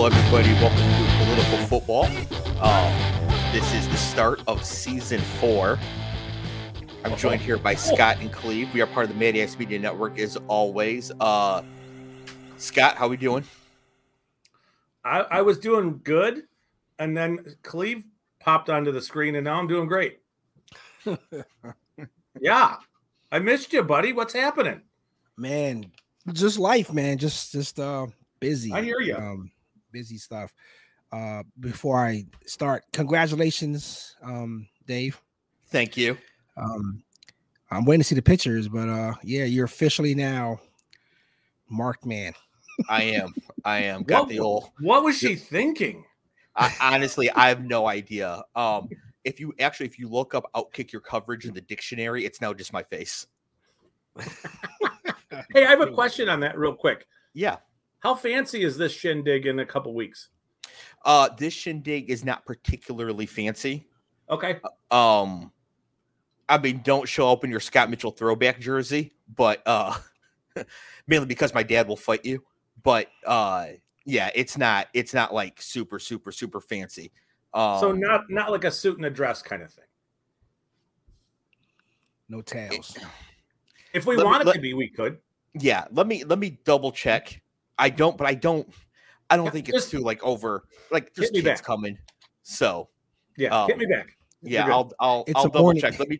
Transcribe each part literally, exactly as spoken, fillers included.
Hello, everybody. Welcome to Political Football. Um, this is the start of season four. I'm joined here by Scott and Cleve. We are part of the Mad Axe Media Network, as always. Uh, Scott, how we doing? I, I was doing good, and then Cleve popped onto the screen, and now I'm doing great. Yeah, I missed you, buddy. What's happening? Man, just life, man. Just, just uh, busy. I hear you. Um, busy stuff. Uh, before I start, congratulations, um, Dave. Thank you. Um, I'm waiting to see the pictures, but uh, yeah, you're officially now Mark Man. I am. I am. Got what, the old. What was she thinking? I, honestly, I have no idea. Um, if you actually, if you look up "outkick your coverage" in the dictionary, it's now just my face. Hey, I have a question on that real quick. Yeah. How fancy is this shindig in a couple weeks? Uh, this shindig is not particularly fancy. Okay. Um, I mean, don't show up in your Scott Mitchell throwback jersey, but uh, mainly because my dad will fight you. But uh, yeah, it's not it's not like super super super fancy. Um, so not not like a suit and a dress kind of thing. No tails. If we let wanted me, let, to be, we could. Yeah, let me let me double check. I don't, but I don't. I don't yeah, think it's just, too like over. Like there's kids back. coming, so yeah, um, hit me back. Hit yeah, me I'll I'll it's I'll double morning. check. Let me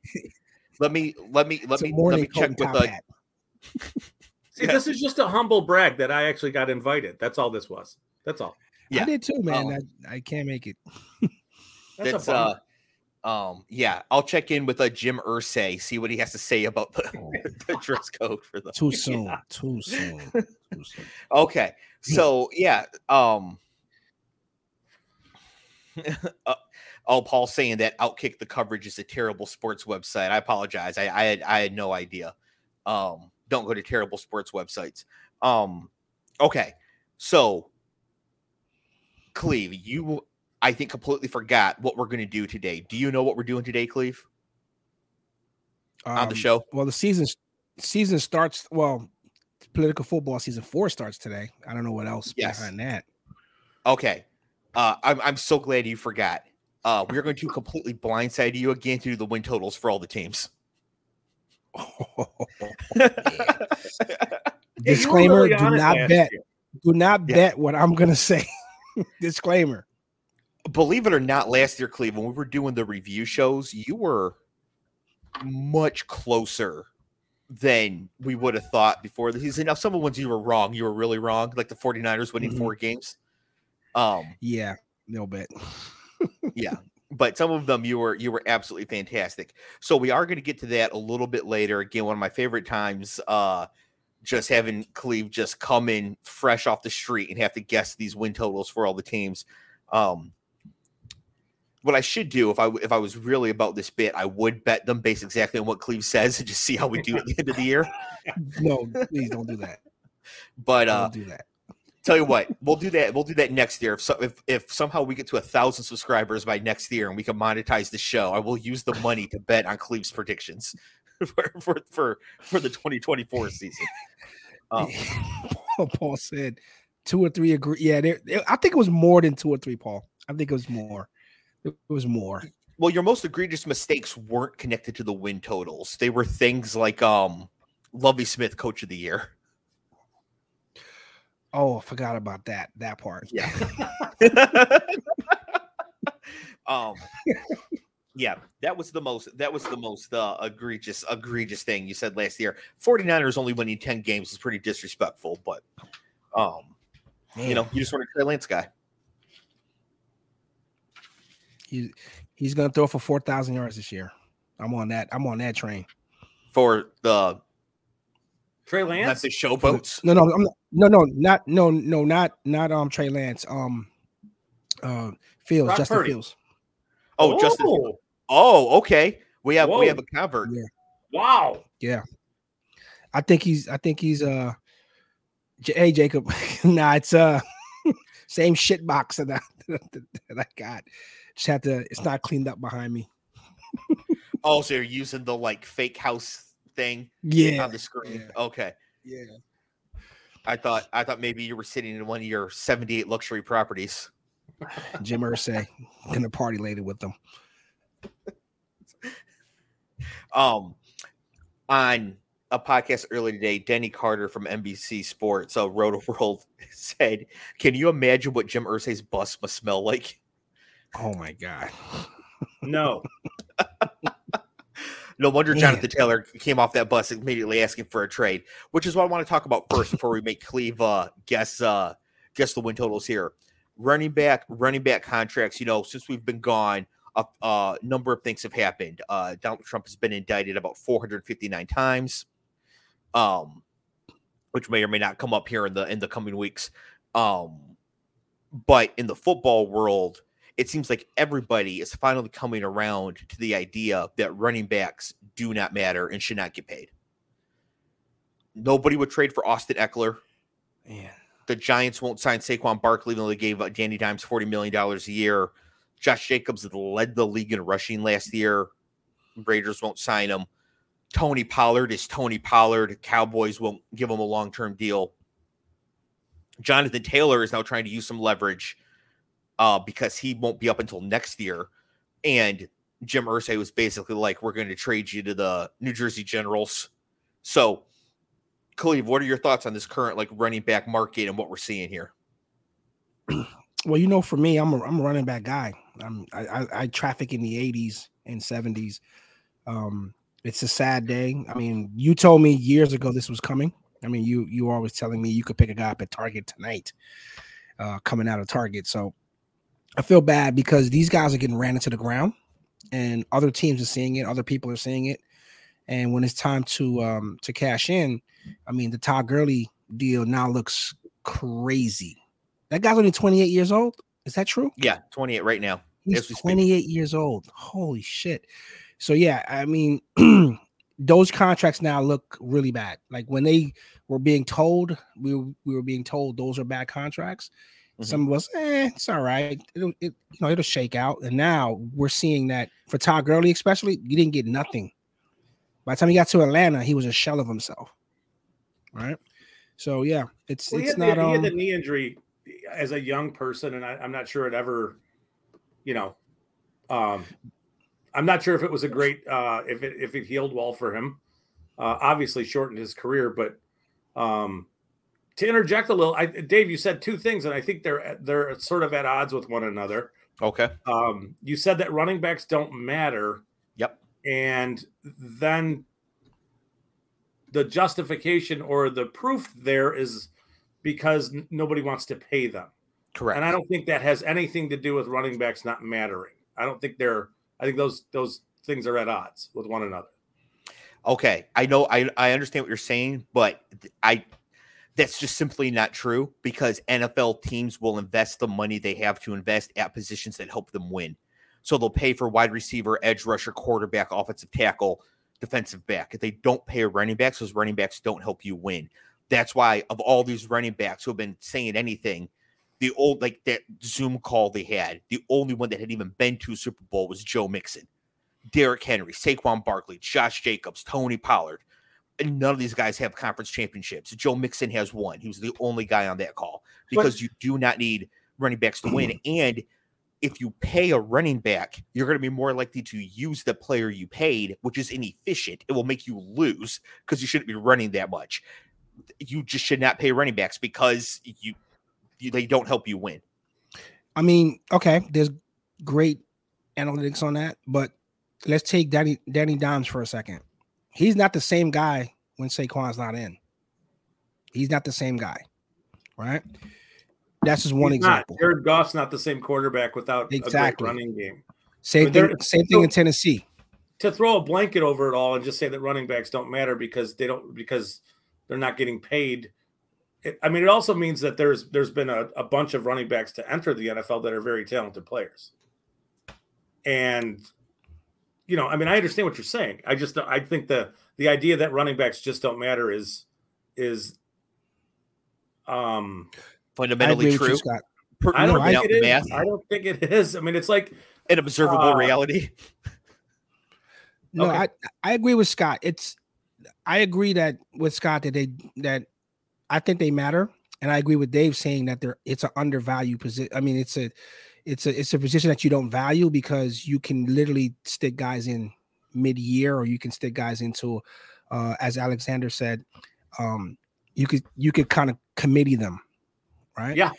let me let me let it's me let me check with the. Like, See, yeah. This is just a humble brag that I actually got invited. That's all this was. That's all. Yeah. I did too, man. Um, I, I can't make it. That's, that's a uh, um, yeah. I'll check in with a uh, Jim Irsay, see what he has to say about the, oh. the dress code for the too soon. Yeah. Too soon. Too soon. Okay, so yeah. Um, uh, oh, Paul's saying that Outkick the Coverage is a terrible sports website. I apologize. I I had, I had no idea. Um. Don't go to terrible sports websites. Um, okay. So, Cleve, you, I think, completely forgot what we're going to do today. Do you know what we're doing today, Cleve? Um, on the show? Well, the season, season starts, well, Political Football season four starts today. I don't know what else yes. behind that. Okay. Uh, I'm, I'm so glad you forgot. Uh, we're going to completely blindside you again to do the win totals for all the teams. Oh, disclaimer, really do not bet you. do not yeah. bet what I'm gonna say. Disclaimer, believe it or not, last year, Cleve, when we were doing the review shows, you were much closer than we would have thought before the season. Now some of the ones you were wrong, you were really wrong, like the 49ers winning mm-hmm. four games. Um yeah, no bet. Yeah. But some of them you were you were absolutely fantastic. So we are going to get to that a little bit later. Again, one of my favorite times, uh, just having Cleve just come in fresh off the street and have to guess these win totals for all the teams. Um, what I should do if I if I was really about this bit, I would bet them based exactly on what Cleve says and just see how we do at the end of the year. No, please don't do that. But uh, don't do that. Tell you what, we'll do that. We'll do that next year. If, so, if if somehow we get to a thousand subscribers by next year and we can monetize the show, I will use the money to bet on Cleve's predictions for for for, for the twenty twenty-four season. Um, Paul said two or three agree. Yeah, there, I think it was more than two or three, Paul. I think it was more. It was more. Well, your most egregious mistakes weren't connected to the win totals. They were things like um, Lovie Smith, Coach of the Year. Oh, I forgot about that, that part. Yeah. um, yeah, that was the most, that was the most uh, egregious, egregious thing you said last year. 49ers only winning ten games is pretty disrespectful, but, um, man, you know, you just want to Trey Lance guy. He, he's going to throw for four thousand yards this year. I'm on that. I'm on that train. For the Trey Lance? That's the showboats. No, no, I'm not. No, no, not no, no, not not um Trey Lance. Um, uh, Fields, Rock Justin Purdy. Fields. Oh, oh, Justin. Fields. Oh, okay. We have Whoa. we have a convert. Yeah. Wow. Yeah. I think he's. I think he's. Uh, J- hey, Jacob. Nah, it's uh same shit box that I, that I got. Just had to. It's not cleaned up behind me. Oh, so you're using the like fake house thing? Yeah. On the screen. Yeah. Okay. Yeah. I thought I thought maybe you were sitting in one of your seventy-eight luxury properties. Jim Irsay in a party later with them. Um, on a podcast earlier today, Denny Carter from N B C Sports, uh, Roto World, said, "Can you imagine what Jim Irsay's bus must smell like?" Oh my god, no. No wonder Jonathan Man. Taylor came off that bus immediately asking for a trade, which is what I want to talk about first before we make Cleve uh, guess uh, guess the win totals here. Running back, running back contracts. You know, since we've been gone, a, a number of things have happened. Uh, Donald Trump has been indicted about four hundred fifty-nine times, um, which may or may not come up here in the in the coming weeks. Um, but in the football world, it seems like everybody is finally coming around to the idea that running backs do not matter and should not get paid. Nobody would trade for Austin Eckler. Yeah. The Giants won't sign Saquon Barkley, even though they gave Danny Dimes forty million dollars a year. Josh Jacobs led the league in rushing last year. Raiders won't sign him. Tony Pollard is Tony Pollard. Cowboys won't give him a long-term deal. Jonathan Taylor is now trying to use some leverage, Uh, because he won't be up until next year. And Jim Irsay was basically like, we're going to trade you to the New Jersey Generals. So, Cleve, what are your thoughts on this current like running back market and what we're seeing here? Well, you know, for me, I'm a, I'm a running back guy. I'm, I, I, I traffic in the eighties and seventies. Um, it's a sad day. I mean, you told me years ago this was coming. I mean, you you were always telling me you could pick a guy up at Target tonight, uh, coming out of Target. So, I feel bad because these guys are getting ran into the ground and other teams are seeing it. Other people are seeing it. And when it's time to um, to cash in, I mean, the Todd Gurley deal now looks crazy. That guy's only twenty-eight years old. Is that true? Yeah, twenty-eight right now. He's twenty-eight years old. Holy shit. So, yeah, I mean, those contracts now look really bad. Like when they were being told, we were, we were being told those are bad contracts. Some of us, eh, it's all right. It'll, it, you know, it'll shake out. And now we're seeing that for Todd Gurley, especially, you didn't get nothing. By the time he got to Atlanta, he was a shell of himself. Right. So yeah, it's well, it's he had, not. He had um, the knee injury as a young person, and I, I'm not sure it ever. You know, um, I'm not sure if it was a great uh, if it if it healed well for him. Uh, obviously, shortened his career, but. Um, To interject a little, I, Dave, you said two things, and I think they're they're sort of at odds with one another. Okay. Um, you said that running backs don't matter. Yep. And then the justification or the proof there is because nobody wants to pay them. Correct. And I don't think that has anything to do with running backs not mattering. I don't think they're – I think those those things are at odds with one another. Okay. I know I, – I understand what you're saying, but I – that's just simply not true because N F L teams will invest the money they have to invest at positions that help them win. So they'll pay for wide receiver, edge rusher, quarterback, offensive tackle, defensive back. If they don't pay a running back, those running backs don't help you win. That's why of all these running backs who have been saying anything, the old, like that Zoom call they had, the only one that had even been to Super Bowl was Joe Mixon, Derrick Henry, Saquon Barkley, Josh Jacobs, Tony Pollard. None of these guys have conference championships. Joe Mixon has one. He was the only guy on that call because but, you do not need running backs to win. And if you pay a running back, you're going to be more likely to use the player you paid, which is inefficient. It will make you lose because you shouldn't be running that much. You just should not pay running backs because you, you they don't help you win. I mean, okay, there's great analytics on that, but let's take Danny, Danny Dimes for a second. He's not the same guy when Saquon's not in. He's not the same guy, right? That's just one He's example. Not. Jared Goff's not the same quarterback without exactly. a great running game. Same thing, same thing so, in Tennessee. To throw a blanket over it all and just say that running backs don't matter because they don't because they're not getting paid. It, I mean, it also means that there's there's been a, a bunch of running backs to enter the N F L that are very talented players, and. You know, I mean, I understand what you're saying. I just, I think the the idea that running backs just don't matter is, is, um, fundamentally true. Per, I don't think it math. is. I don't think it is. I mean, it's like an observable uh, reality. No, okay. I I agree with Scott. It's I agree that with Scott that they that I think they matter. And I agree with Dave saying that they're, it's an undervalued position. I mean, it's a, it's a, it's a position that you don't value because you can literally stick guys in mid-year, or you can stick guys into, uh, as Alexander said, um, you could, you could kind of committee them, right? Yeah,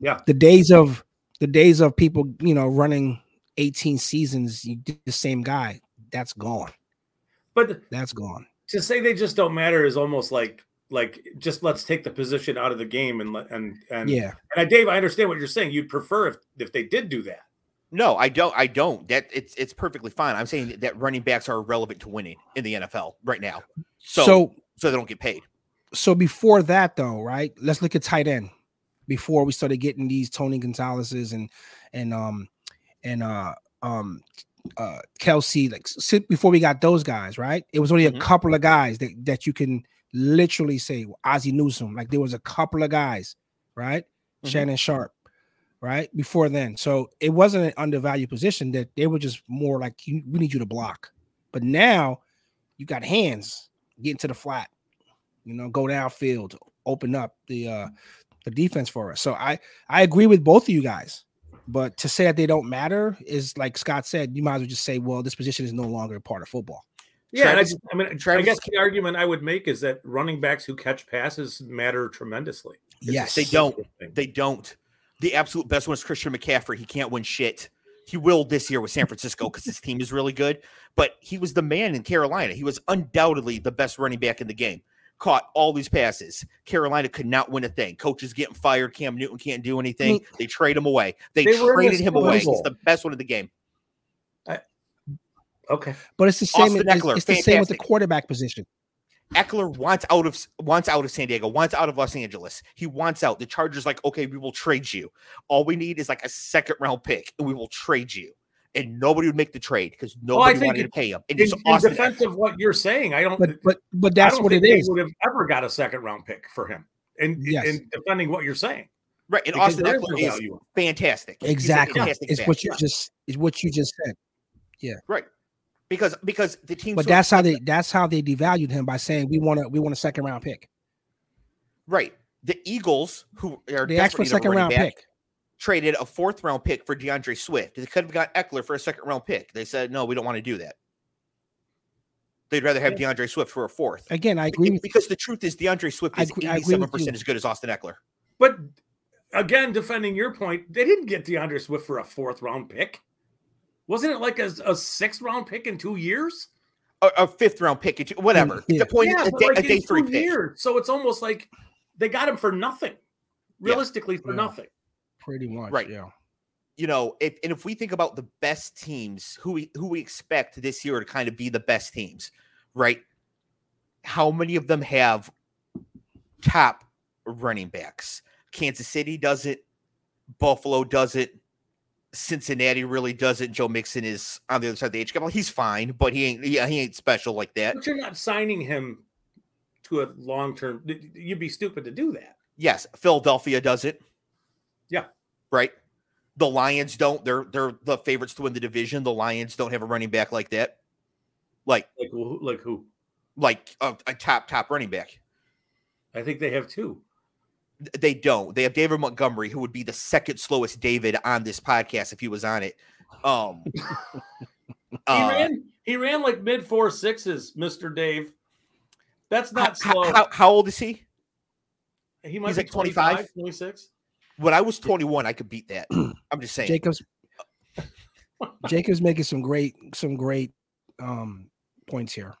yeah. The days of the days of people, you know, running eighteen seasons, you did the same guy. That's gone. But that's gone. To say they just don't matter is almost like. Like, just let's take the position out of the game and and and yeah. And I, Dave, I understand what you're saying. You'd prefer if, if they did do that. No, I don't. I don't. That it's it's perfectly fine. I'm saying that running backs are irrelevant to winning in the N F L right now. So so, so they don't get paid. So before that, though, right? Let's look at tight end. Before we started getting these Tony Gonzalez's and and um and uh um uh Kelsey, like before we got those guys, right? It was only a mm-hmm. couple of guys that that you can. Literally say well, Ozzie Newsome, like there was a couple of guys, right? Mm-hmm. Shannon Sharp, right? Before then, so it wasn't an undervalued position. That they were just more like, you, we need you to block. But now you got hands, get into the flat, you know, go downfield, open up the uh, the defense for us. So I I agree with both of you guys, but to say that they don't matter is like Scott said. You might as well just say, well, this position is no longer a part of football. Yeah, Travis, and I, just, I mean, Travis, I guess the argument I would make is that running backs who catch passes matter tremendously. It's yes, they don't. Thing. They don't. The absolute best one is Christian McCaffrey. He can't win shit. He will this year with San Francisco because his team is really good. But he was the man in Carolina. He was undoubtedly the best running back in the game. Caught all these passes. Carolina could not win a thing. Coaches getting fired. Cam Newton can't do anything. I mean, they trade him away. They, they traded him away. He's the best one in the game. Okay, but it's the same. Austin Eckler, it's, it's the same with the quarterback position. Eckler wants out of wants out of San Diego, wants out of Los Angeles. He wants out. The Chargers like, okay, we will trade you. All we need is like a second round pick, and we will trade you. And nobody would make the trade because nobody well, wanted it, to pay him. And in, in defense of what you're saying, I don't. But but, but that's what it is. They would have ever got a second round pick for him. And yes. in defending what you're saying, right? And because Austin Eckler is value. fantastic. Exactly, fantastic it's back. what you just is what you just said. Yeah, right. Because because the team, but that's how they that's how they devalued him by saying we want to we want a second round pick, right? The Eagles, who are they asked for a second round back, pick, traded a fourth round pick for DeAndre Swift. They could have got Eckler for a second round pick. They said no, we don't want to do that. They'd rather have yeah. DeAndre Swift for a fourth. Again, I agree because with the truth is DeAndre Swift is eighty-seven percent as good as Austin Eckler. But again, defending your point, they didn't get DeAndre Swift for a fourth round pick. Wasn't it like a, a sixth round pick in two years? A, a fifth round pick, in two, whatever. Yeah. The point yeah, is a, day, like a day three pick. Years. So it's almost like they got him for nothing, realistically yeah. for yeah. nothing. Pretty much, right? Yeah. You know, if, and if we think about the best teams, who we who we expect this year to kind of be the best teams, right? How many of them have top running backs? Kansas City does it. Buffalo does it. Cincinnati really doesn't. Joe Mixon is on the other side of the age gap. He's fine, but he ain't. Yeah, he ain't special like that. But you're not signing him to a long term. You'd be stupid to do that. Yes, Philadelphia does it. Yeah, right. The Lions don't. They're they're the favorites to win the division. The Lions don't have a running back like that. Like like who? Like, who? like a, a top top running back. I think they have two. They don't. They have David Montgomery, who would be the second slowest David on this podcast if he was on it. Um, he, uh, ran, he ran like mid four sixes, Mister Dave. That's not how, slow. How, how old is he? He might He's be like twenty-five, twenty-six. When I was twenty-one, I could beat that. I'm just saying. Jacob's Jacob's making some great, some great um, points here.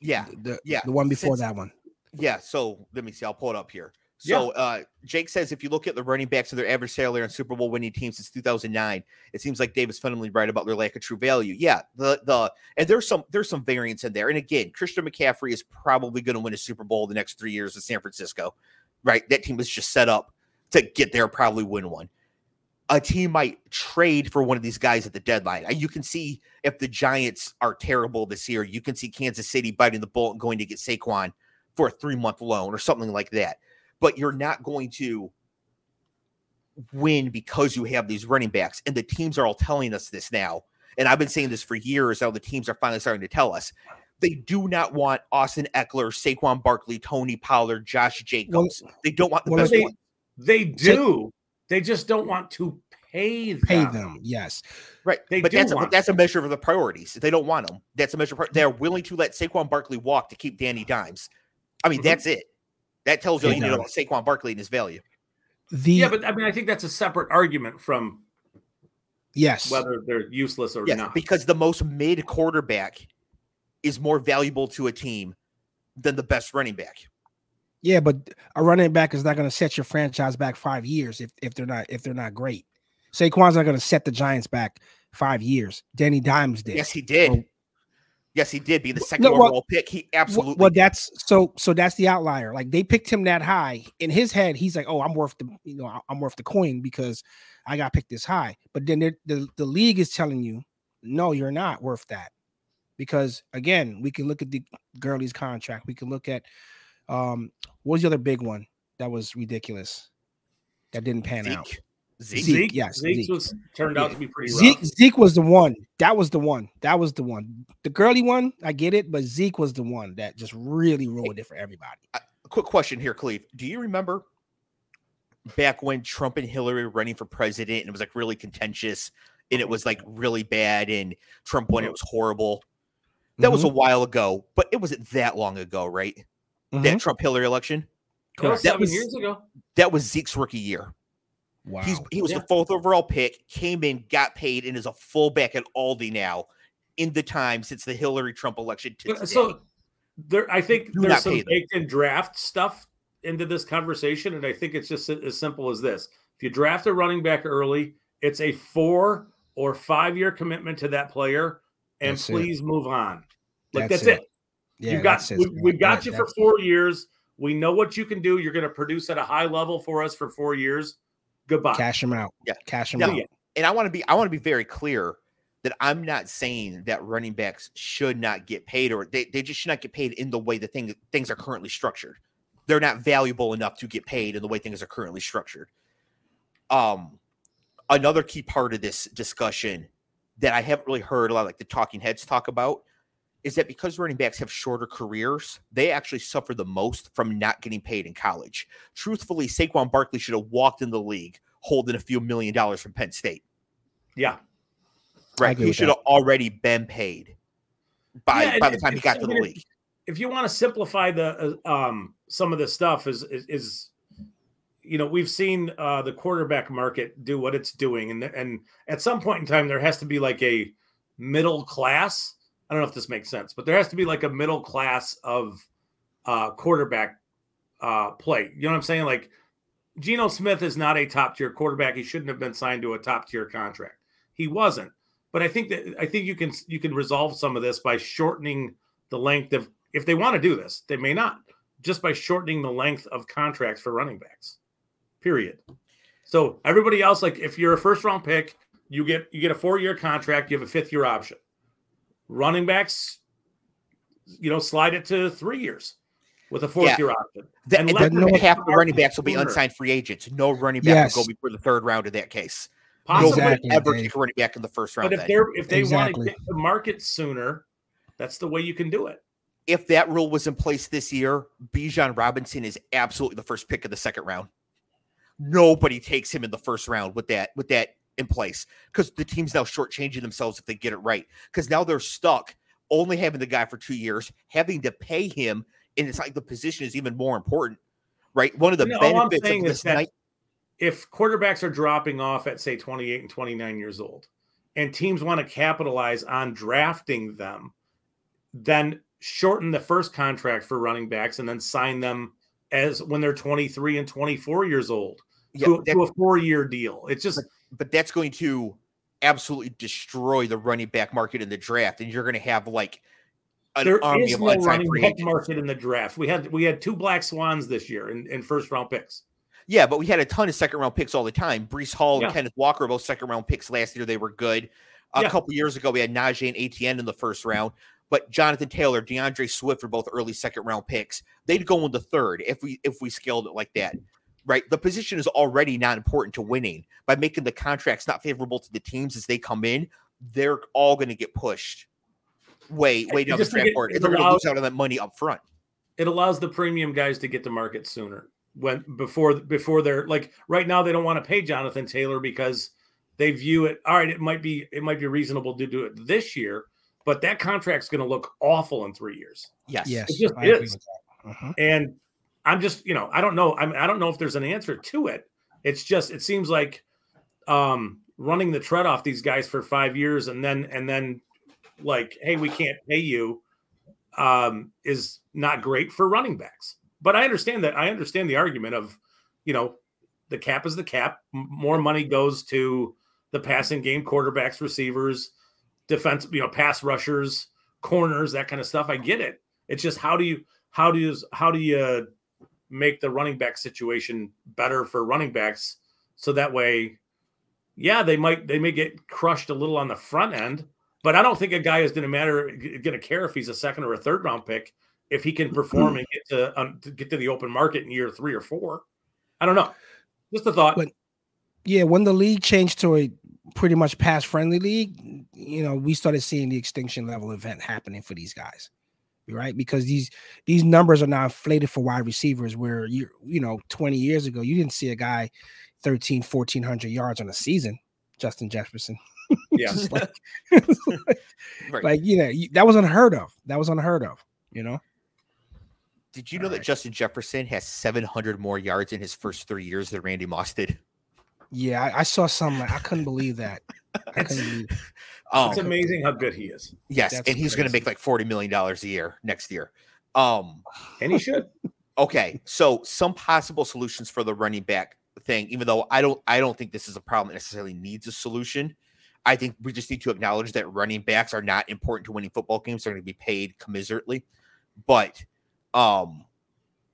Yeah, the yeah the one before Since, that one. Yeah, so let me see. I'll pull it up here. So yeah. uh, Jake says, if you look at the running backs of their average salary on Super Bowl winning teams since two thousand nine, it seems like Dave is fundamentally right about their lack of true value. Yeah, the the and there's some there's some variance in there. And again, Christian McCaffrey is probably going to win a Super Bowl the next three years with San Francisco, right? That team was just set up to get there, probably win one. A team might trade for one of these guys at the deadline. You can see if the Giants are terrible this year, you can see Kansas City biting the bullet and going to get Saquon for a three-month loan or something like that. But you're not going to win because you have these running backs. And the teams are all telling us this now. And I've been saying this for years, how the teams are finally starting to tell us. They do not want Austin Eckler, Saquon Barkley, Tony Pollard, Josh Jacobs. Well, they don't want the well, best they, ones. They do. They just don't want to pay them. Pay them, yes. Right. They but, do that's, want but that's a measure of the priorities. They don't want them. That's a measure of, they're willing to let Saquon Barkley walk to keep Danny Dimes. I mean, mm-hmm. that's it. That tells you, you know, about Saquon Barkley and his value. The, yeah, but I mean, I think that's a separate argument from yes, whether they're useless or yes, not. Because the most mid quarterback is more valuable to a team than the best running back. Yeah, but a running back is not going to set your franchise back five years if, if they're not if they're not great. Saquon's not going to set the Giants back five years. Danny Dimes did. Yes, he did. So, yes, he did be the second no, well, overall pick. He absolutely well. Did. That's so. So that's the outlier. Like they picked him that high. In his head, he's like, "Oh, I'm worth the you know, I'm worth the coin because I got picked this high." But then the the league is telling you, "No, you're not worth that," because again, we can look at the Gurley's contract. We can look at um, what was the other big one that was ridiculous that didn't pan Zeke. out. Zeke, Zeke, yes, Zeke, Zeke. was turned out yeah. to be pretty rough. Zeke, Zeke was the one. That was the one. That was the one. The Gurley one, I get it, but Zeke was the one that just really ruined it for everybody. A quick question here, Cleve. Do you remember back when Trump and Hillary were running for president and it was like really contentious and it was like really bad and Trump won, it was horrible? That mm-hmm. was a while ago, but it wasn't that long ago, right? Mm-hmm. That Trump-Hillary election? That was seven was, years ago. That was Zeke's rookie year. Wow. He's, he was yeah. the fourth overall pick, came in, got paid, and is a fullback at Aldi now in the time since the Hillary-Trump election to today. So there, I think Do there's some baked-in draft stuff into this conversation, and I think it's just as simple as this. If you draft a running back early, it's a four- or five-year commitment to that player, and that's please it. move on. Like, that's, that's it. it. Yeah, You've got, we, we got yeah, you for four it. years. We know what you can do. You're going to produce at a high level for us for four years. Goodbye. Cash him out. Yeah. Cash him now, out. And I want to be I want to be very clear that I'm not saying that running backs should not get paid or they, they just should not get paid in the way the thing things are currently structured. They're not valuable enough to get paid in the way things are currently structured. Um another key part of this discussion that I haven't really heard a lot of like the talking heads talk about is that because running backs have shorter careers, they actually suffer the most from not getting paid in college. Truthfully, Saquon Barkley should have walked in the league holding a few million dollars from Penn State. Yeah. Right. He should have already been paid by, yeah, by the time if, he got to the if, league. If you want to simplify the uh, um, some of this stuff is, is, is you know, we've seen uh, the quarterback market do what it's doing. And, and at some point in time, there has to be like a middle class. I don't know if this makes sense, but there has to be like a middle class of uh, quarterback uh, play. You know what I'm saying? Like Geno Smith is not a top tier quarterback. He shouldn't have been signed to a top tier contract. He wasn't. But I think that I think you can you can resolve some of this by shortening the length of if they want to do this, they may not just by shortening the length of contracts for running backs. Period. So everybody else, like if you're a first round pick, you get you get a four year contract. You have a fifth year option. Running backs, you know, slide it to three years with a fourth yeah. year option. The, and let no half the running backs will be unsigned free agents. No running back yes. will go before the third round in that case. Possibly exactly. ever take a running back in the first round. But if, they're, if they exactly. want to get the market sooner, that's the way you can do it. If that rule was in place this year, Bijan Robinson is absolutely the first pick of the second round. Nobody takes him in the first round with that, with that. in place because the team's now shortchanging themselves if they get it right. Because now they're stuck only having the guy for two years, having to pay him, and it's like the position is even more important, right? One of the you know, benefits of this night. If quarterbacks are dropping off at say twenty-eight and twenty-nine years old, and teams want to capitalize on drafting them, then shorten the first contract for running backs and then sign them as when they're twenty-three and twenty-four years old yeah, to, to a four-year deal. It's just. But that's going to absolutely destroy the running back market in the draft, and you're going to have like an there army is of no running back market in the draft. We had we had two black swans this year in, in first round picks. Yeah, but we had a ton of second round picks all the time. Breece Hall yeah. and Kenneth Walker were both second round picks last year. They were good. A yeah. couple years ago, we had Najee and Etienne in the first round. But Jonathan Taylor, DeAndre Swift were both early second round picks. They'd go in the third if we if we scaled it like that. Right. The position is already not important to winning by making the contracts not favorable to the teams as they come in. They're all going to get pushed way way down the track for it. If they're going to lose out on that money up front, it allows the premium guys to get to market sooner. When before before they're like right now, they don't want to pay Jonathan Taylor because they view it. All right, it might be it might be reasonable to do it this year, but that contract's going to look awful in three years. Yes, yes, it just is. Uh-huh. And I'm just you know I don't know I mean, I don't know if there's an answer to it. It's just it seems like um, running the tread off these guys for five years and then and then. Like, hey, we can't pay you um, is not great for running backs. But I understand that. I understand the argument of, you know, the cap is the cap. More money goes to the passing game, quarterbacks, receivers, defense, you know, pass rushers, corners, that kind of stuff. I get it. It's just how do you how do you how do you make the running back situation better for running backs so that way, yeah, they might they may get crushed a little on the front end. But I don't think a guy is going to matter, going to care if he's a second or a third round pick if he can perform and get to, um, to get to the open market in year three or four. I don't know. Just a thought. When, yeah, when the league changed to a pretty much pass friendly league, you know, we started seeing the extinction level event happening for these guys, right? Because these these numbers are now inflated for wide receivers, where you you know twenty years ago you didn't see a guy thirteen, fourteen hundred yards on a season, Justin Jefferson. Yeah, like, like, right. like you know that was unheard of. That was unheard of. You know. Did you All know right. that Justin Jefferson has seven hundred more yards in his first three years than Randy Moss did? Yeah, I, I saw something. Like, I couldn't believe that. I couldn't believe that. Oh, it's amazing how good he is. Yes, That's and he's going to make like forty million dollars a year next year. Um, and he should. Okay, so some possible solutions for the running back thing. Even though I don't, I don't think this is a problem that necessarily needs a solution. I think we just need to acknowledge that running backs are not important to winning football games. They're going to be paid commiserately. But um,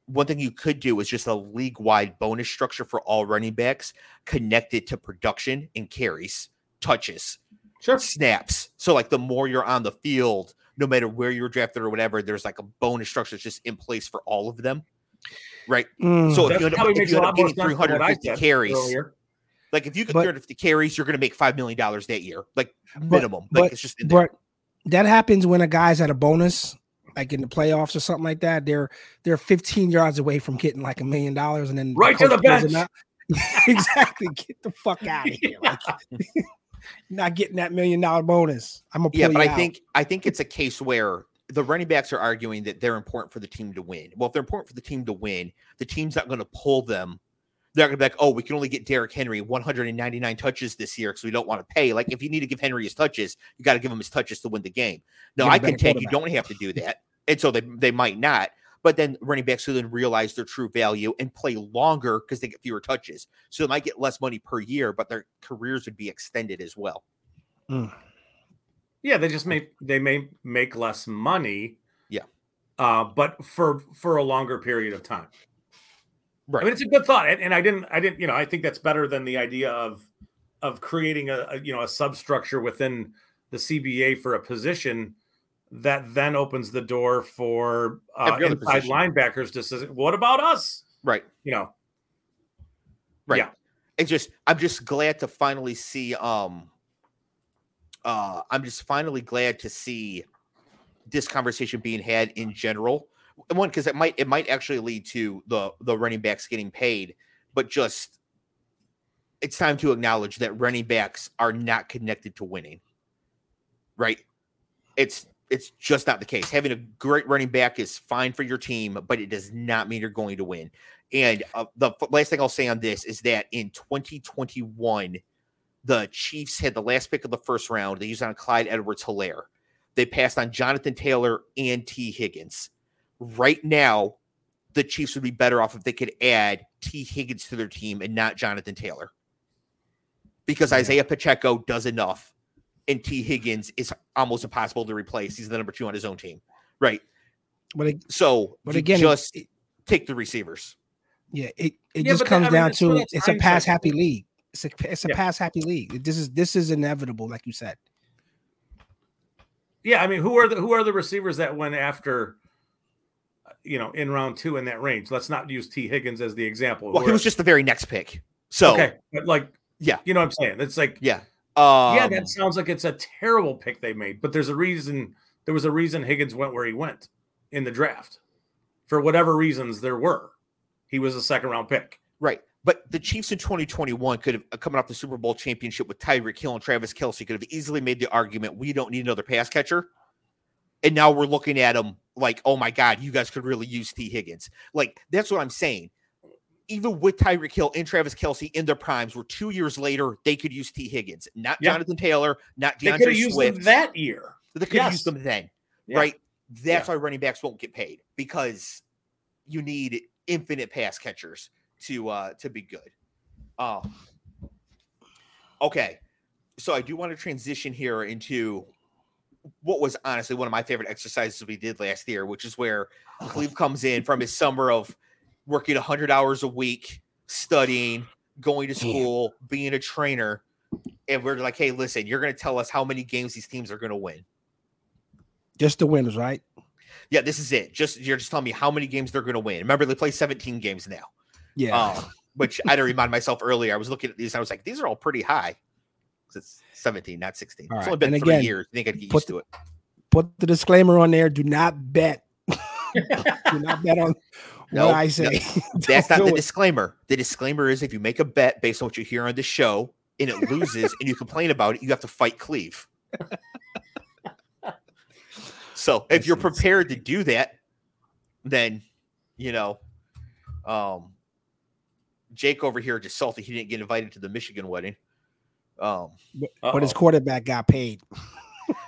one thing you could do is just a league-wide bonus structure for all running backs connected to production and carries, touches, sure. snaps. So, like, the more you're on the field, no matter where you're drafted or whatever, there's, like, a bonus structure that's just in place for all of them, right? Mm, so if you end up, if you end up getting three hundred fifty carries earlier. Like, if you get three hundred fifty carries, you're going to make five million dollars that year, like minimum. But, like, it's just in there. But that happens when a guy's at a bonus, like in the playoffs or something like that. They're they're fifteen yards away from getting like a million dollars, and then right the to the bench. Not, exactly, get the fuck out of here. Like, not getting that million dollar bonus. I'm gonna pull yeah, but you I out. think I think it's a case where the running backs are arguing that they're important for the team to win. Well, if they're important for the team to win, the team's not going to pull them. They're going to be like, oh, we can only get Derrick Henry one hundred ninety-nine touches this year because we don't want to pay. Like, if you need to give Henry his touches, you got to give him his touches to win the game. Now, I contend you don't have to do that. And so they, they might not. But then running backs who then realize their true value and play longer because they get fewer touches. So they might get less money per year, but their careers would be extended as well. Mm. Yeah, they just may they may make less money. Yeah. Uh, but for for a longer period of time. Right. I mean, it's a good thought, and, and I didn't, I didn't, you know, I think that's better than the idea of, of creating a, a, you know, a substructure within the C B A for a position that then opens the door for uh, inside position. linebackers to say, "What about us?" Right. You know. Right. Yeah. It's just, I'm just glad to finally see. Um. Uh, I'm just finally glad to see this conversation being had in general. One, because it might it might actually lead to the the running backs getting paid, but just it's time to acknowledge that running backs are not connected to winning. Right? It's it's just not the case. Having a great running back is fine for your team, but it does not mean you're going to win. And uh, the last thing I'll say on this is that in twenty twenty-one, the Chiefs had the last pick of the first round. They used on Clyde Edwards-Hilaire. They passed on Jonathan Taylor and T. Higgins. Right now, the Chiefs would be better off if they could add T. Higgins to their team and not Jonathan Taylor, because Isaiah Pacheco does enough, and T. Higgins is almost impossible to replace. He's the number two on his own team, right? But it, so, but again, just it, take the receivers. Yeah, it, it yeah, just comes I mean, down it's to it's a pass happy league. It's a it's a yeah. pass happy league. This is this is inevitable, like you said. Yeah, I mean, who are the who are the receivers that went after? You know, in round two in that range. Let's not use T. Higgins as the example. Well, he was just the very next pick. So, okay. But like, yeah, you know what I'm saying? It's like, yeah. Um, yeah, that sounds like it's a terrible pick they made, but there's a reason There was a reason Higgins went where he went in the draft. For whatever reasons there were. He was a second-round pick. Right. But the Chiefs in twenty twenty-one could have, coming off the Super Bowl championship with Tyreek Hill and Travis Kelce, could have easily made the argument, we don't need another pass catcher. And now we're looking at him like, oh, my God, you guys could really use T. Higgins. Like, that's what I'm saying. Even with Tyreek Hill and Travis Kelce in their primes, where two years later, they could use T. Higgins. Not yeah. Jonathan Taylor, not DeAndre Swift. They could have used them that year. They could have yes. used them then, yeah. right? That's yeah. why running backs won't get paid, because you need infinite pass catchers to uh to be good. Oh, um, okay. So I do want to transition here into what was honestly one of my favorite exercises we did last year, which is where Cleve comes in from his summer of working one hundred hours a week, studying, going to school, being a trainer, and we're like, hey, listen, you're going to tell us how many games these teams are going to win. Just the wins, right? Yeah, this is it. Just you're just telling me how many games they're going to win. Remember, they play seventeen games now. Yeah, um, which I had to remind myself earlier. I was looking at these and I was like, these are all pretty high. It's seventeen, not sixteen. Right. It's only been and three again, years. I think I'd get put, used to it. Put the disclaimer on there. Do not bet. Do not bet on no, what I say. No. That's not the it. disclaimer. The disclaimer is if you make a bet based on what you hear on the show and it loses and you complain about it, you have to fight Cleve. So if you're prepared to do that, then, you know, um, Jake over here just salty he didn't get invited to the Michigan wedding. Um, but uh-oh. his quarterback got paid.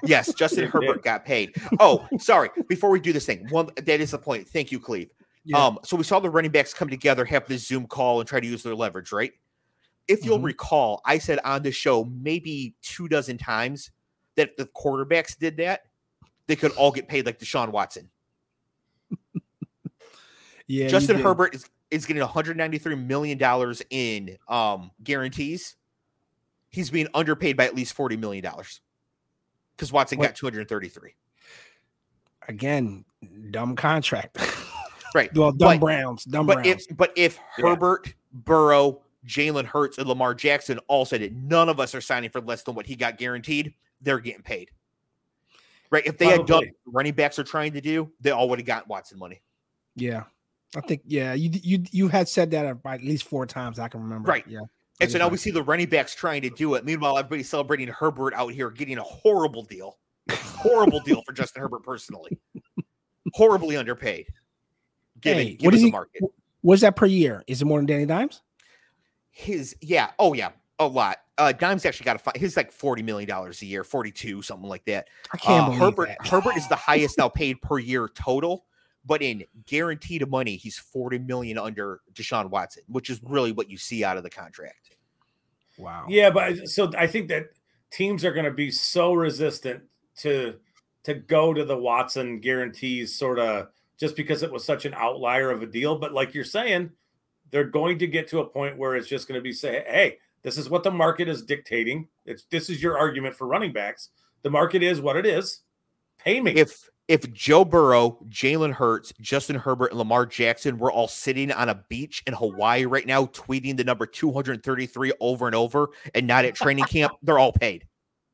Yes, Justin Herbert got paid. Oh, sorry. Before we do this thing, one that is the point. Thank you, Cleve. Yeah. Um, so we saw the running backs come together, have this Zoom call, and try to use their leverage, right? If you'll mm-hmm. recall, I said on the show maybe two dozen times that if the quarterbacks did that, they could all get paid like Deshaun Watson. Yeah, Justin Herbert is. is getting one hundred ninety-three million dollars in um, guarantees. He's being underpaid by at least forty million dollars because Watson what? got two hundred thirty-three. Again, dumb contract. Right. Well, dumb but, Browns, dumb but Browns. If, but if yeah. Herbert, Burrow, Jalen Hurts, and Lamar Jackson all said it, none of us are signing for less than what he got guaranteed, they're getting paid. Right. If they Probably. had done what running backs are trying to do, they all would have gotten Watson money. Yeah. I think, yeah, you you you had said that at least four times I can remember. Right. Yeah. And so now we see the running backs trying to do it. Meanwhile, everybody's celebrating Herbert out here getting a horrible deal. Horrible deal for Justin Herbert personally. Horribly underpaid. Given, hey, given what is the he, market. What's that per year? Is it more than Danny Dimes? His, yeah. Oh, yeah. A lot. Uh, Dimes actually got a fight. He's like forty million dollars a year, forty-two, something like that. I can't uh, believe Herbert, that. Herbert is the highest now paid per year total. But in guaranteed money, he's forty million dollars under Deshaun Watson, which is really what you see out of the contract. Wow. Yeah, but so I think that teams are going to be so resistant to to go to the Watson guarantees sort of just because it was such an outlier of a deal. But like you're saying, they're going to get to a point where it's just going to be say, hey, this is what the market is dictating. It's this is your argument for running backs. The market is what it is. Pay me. If If Joe Burrow, Jalen Hurts, Justin Herbert, and Lamar Jackson were all sitting on a beach in Hawaii right now tweeting the number two hundred thirty-three over and over and not at training camp, they're all paid.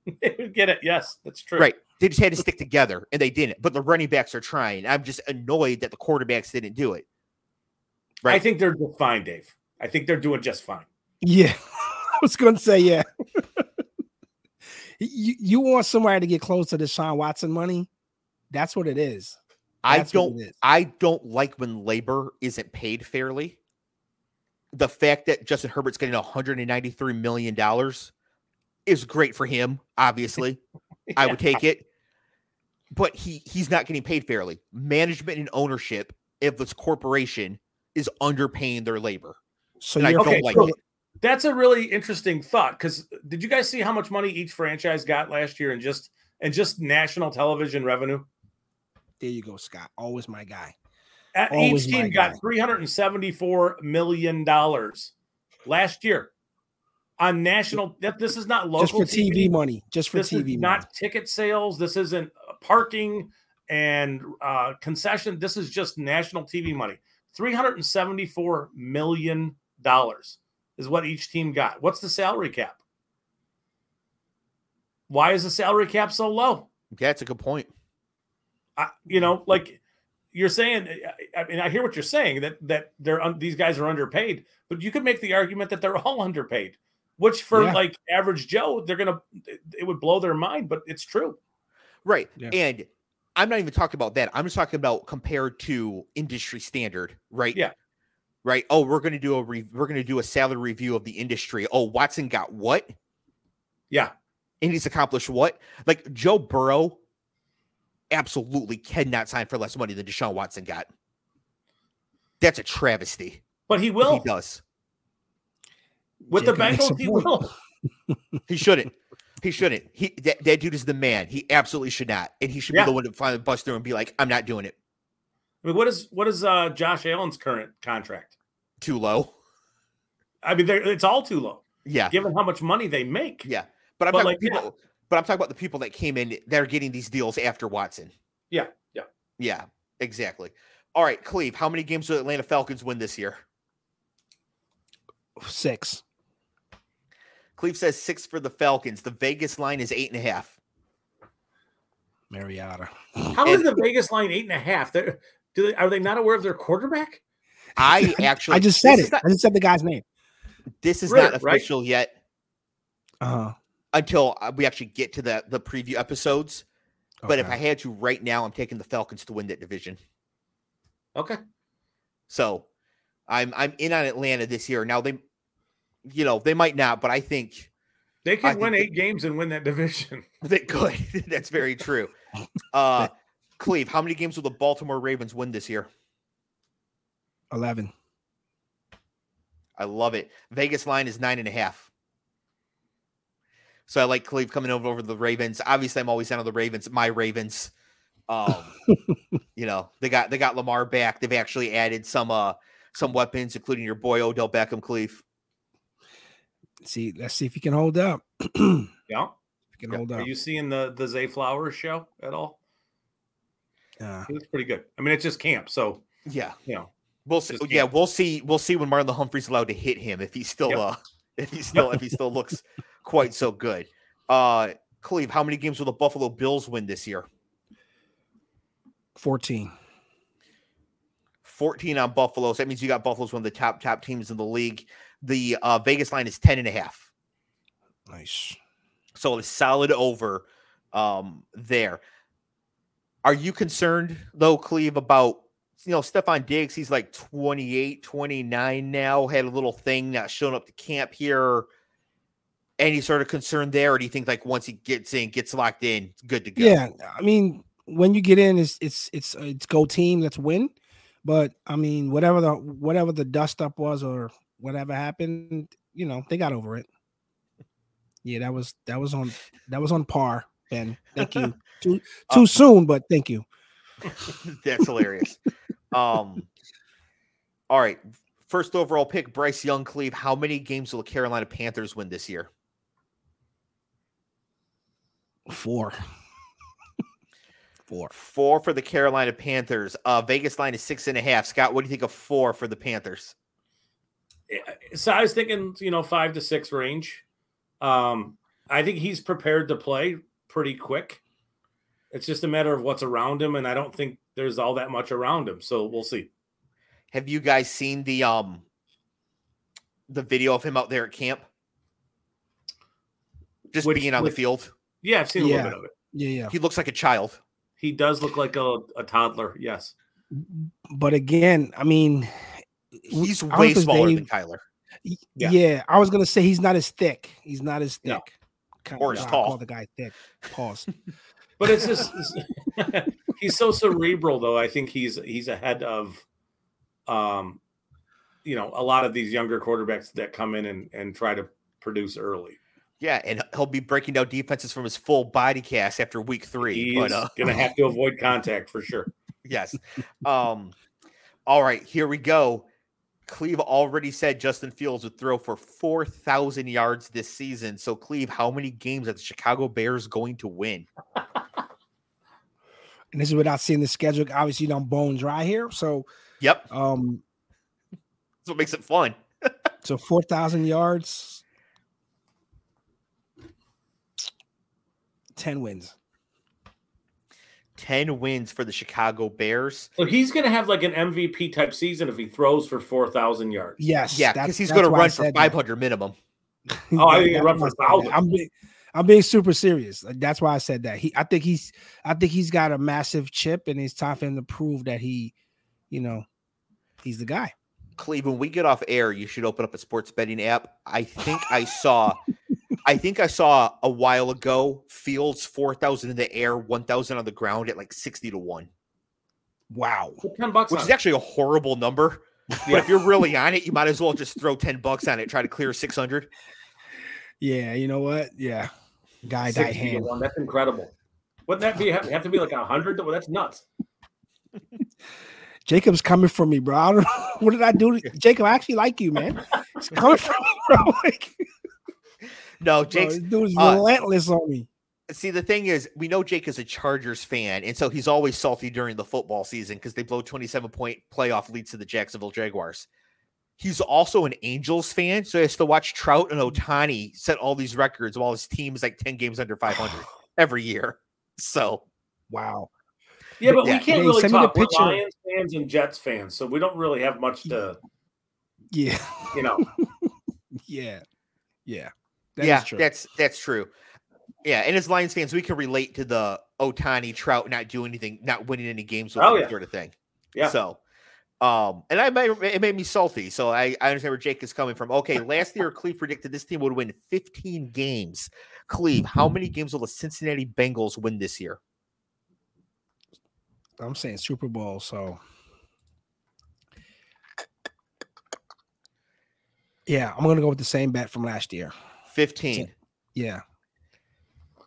They would get it. Yes, that's true. Right. They just had to stick together, and they didn't. But the running backs are trying. I'm just annoyed that the quarterbacks didn't do it. Right. I think they're fine, Dave. I think they're doing just fine. Yeah. I was going to say, yeah. you, you want somebody to get close to Deshaun Watson money? That's what it is. That's I don't. Is. I don't like when labor isn't paid fairly. The fact that Justin Herbert's getting one hundred ninety-three million dollars is great for him. Obviously, yeah. I would take it, but he he's not getting paid fairly. Management and ownership of this corporation is underpaying their labor. So and I don't okay, like so it. That's a really interesting thought. Because did you guys see how much money each franchise got last year, and just and just national television revenue? There you go, Scott. Always my guy. At Always each team got three hundred seventy-four million dollars last year on national. That This is not local. Just for T V, T V money. Just for this T V is money. Not ticket sales. This isn't parking and uh, concession. This is just national T V money. three hundred seventy-four million dollars is what each team got. What's the salary cap? Why is the salary cap so low? Yeah, that's a good point. I, you know, like you're saying, I mean, I hear what you're saying, that that they're un, these guys are underpaid, but you could make the argument that they're all underpaid, which for yeah. like average Joe, they're going to, it would blow their mind, but it's true. Right. Yeah. And I'm not even talking about that. I'm just talking about compared to industry standard, right? Yeah. Right. Oh, we're going to do a re- we're going to do a salary review of the industry. Oh, Watson got what? Yeah. And he's accomplished what? Like Joe Burrow absolutely cannot sign for less money than Deshaun Watson got. That's a travesty. But he will. He does. With Jake the Bengals, he will. He shouldn't. He shouldn't. He that, that dude is the man. He absolutely should not. And he should yeah. be the one to finally bust through and be like, I'm not doing it. I mean, what is what is uh, Josh Allen's current contract? Too low. I mean, it's all too low. Yeah. Given how much money they make. Yeah. But I'm, but, like, people, yeah. but I'm talking about the people that came in that are getting these deals after Watson. Yeah. Yeah. Yeah. Exactly. All right, Cleve, how many games do the Atlanta Falcons win this year? Six. Cleve says six for the Falcons. The Vegas line is eight and a half. Mariota. How and, is the Vegas line eight and a half? They're, do they, are they not aware of their quarterback? I actually. I just said it. Not, I just said the guy's name. This is Ritter, not official right? yet. Uh huh. Until we actually get to the, the preview episodes. Okay. But if I had to right now, I'm taking the Falcons to win that division. Okay. So I'm I'm in on Atlanta this year. Now they, you know, they might not, but I think. They could win eight they, games and win that division. They could. That's very true. Uh, Cleve, how many games will the Baltimore Ravens win this year? eleven. I love it. Vegas line is nine and a half. So I like Cleve coming over over the Ravens. Obviously, I'm always down on the Ravens. My Ravens, um, you know, they got they got Lamar back. They've actually added some uh, some weapons, including your boy Odell Beckham. Cleve, see, let's see if you can hold up. yeah, if you can yeah. hold up. Are you seeing the the Zay Flowers show at all? Yeah, uh, it was pretty good. I mean, it's just camp, so yeah, you know, we'll see. Yeah, camp. we'll see. We'll see when Marlon Humphrey's allowed to hit him if he's still yep. uh if he still yep. if he still looks. Quite so good. Uh, Cleve, how many games will the Buffalo Bills win this year? fourteen. fourteen on Buffalo. So that means you got Buffalo's one of the top, top teams in the league. The uh, Vegas line is ten and a half. Nice. So it's solid over um, there. Are you concerned, though, Cleve, about, you know, Stephon Diggs? He's like twenty-eight, twenty-nine now. Had a little thing not showing up to camp here. Any sort of concern there, or do you think like once he gets in, gets locked in, it's good to go? Yeah, I mean, when you get in, it's it's it's it's go team, let's win. But I mean, whatever the whatever the dust up was or whatever happened, you know, they got over it. Yeah, that was that was on that was on par, Ben. Thank you. too too uh, soon, but thank you. That's hilarious. um, all right, first overall pick, Bryce Young. Cleve, how many games will the Carolina Panthers win this year? Four. Four. Four for the Carolina Panthers. Uh, Vegas line is six and a half. Scott, what do you think of four for the Panthers? So I was thinking, you know, five to six range. Um, I think he's prepared to play pretty quick. It's just a matter of what's around him, and I don't think there's all that much around him. So we'll see. Have you guys seen the um the video of him out there at camp? Just Which, being on with, the field? Yeah, I've seen a yeah. little bit of it. Yeah, yeah. He looks like a child. He does look like a, a toddler, yes. But again, I mean... He's way smaller they, than Kyler. Yeah. yeah, I was going to say he's not as thick. He's not as thick. No. Kind or of, as no, tall. I call the guy thick. Pause. But it's just... he's so cerebral, though. I think he's he's ahead of... Um, you know, a lot of these younger quarterbacks that come in and, and try to produce early. Yeah, and he'll be breaking down defenses from his full body cast after week three. He's but, uh, gonna have to avoid contact for sure. Yes. Um. All right, here we go. Cleve already said Justin Fields would throw for four thousand yards this season. So, Cleve, how many games are the Chicago Bears going to win? And this is without seeing the schedule. Obviously, you don't bone dry here, so. Yep. Um, that's what makes it fun. So four thousand yards, ten wins. ten wins for the Chicago Bears. So he's going to have like an M V P type season if he throws for four thousand yards. Yes. Yeah, because he's going to run for five hundred that. minimum. Oh, yeah, I think he run for one thousand. I'm, I'm being super serious. That's why I said that. He, I think he's, I think he's got a massive chip, and it's time for him to prove that he, you know, he's the guy. Cleve, when we get off air, you should open up a sports betting app. I think I saw, I think I saw a while ago, Fields four thousand in the air, one thousand on the ground at like sixty to one. Wow. Put ten bucks which on is it. Actually a horrible number. Yeah. But if you're really on it, you might as well just throw ten bucks on it, try to clear six hundred. Yeah. You know what? Yeah. Guy died hand. That's incredible. Wouldn't that be, have, have to be like a hundred? That's nuts. Jacob's coming for me, bro. I don't know. What did I do to Jacob? I actually like you, man. It's coming for me, bro. Like, no, Jake's bro, dude's uh, relentless on me. See, the thing is, we know Jake is a Chargers fan, and so he's always salty during the football season because they blow twenty-seven point playoff leads to the Jacksonville Jaguars. He's also an Angels fan, so he has to watch Trout and Ohtani set all these records while his team is like ten games under five hundred every year. So, wow. Yeah, but yeah, we can't hey, really talk. We're Lions fans and Jets fans, so we don't really have much to. Yeah, you know. yeah, yeah, that yeah. Is true. That's that's true. Yeah, and as Lions fans, we can relate to the Ohtani, Trout not doing anything, not winning any games, with oh, yeah. sort of thing. Yeah. So, um, and I it made me salty. So I, I understand where Jake is coming from. Okay, last year Cleve predicted this team would win fifteen games. Cleve, how many games will the Cincinnati Bengals win this year? I'm saying Super Bowl, so yeah, I'm gonna go with the same bet from last year. fifteen. Yeah.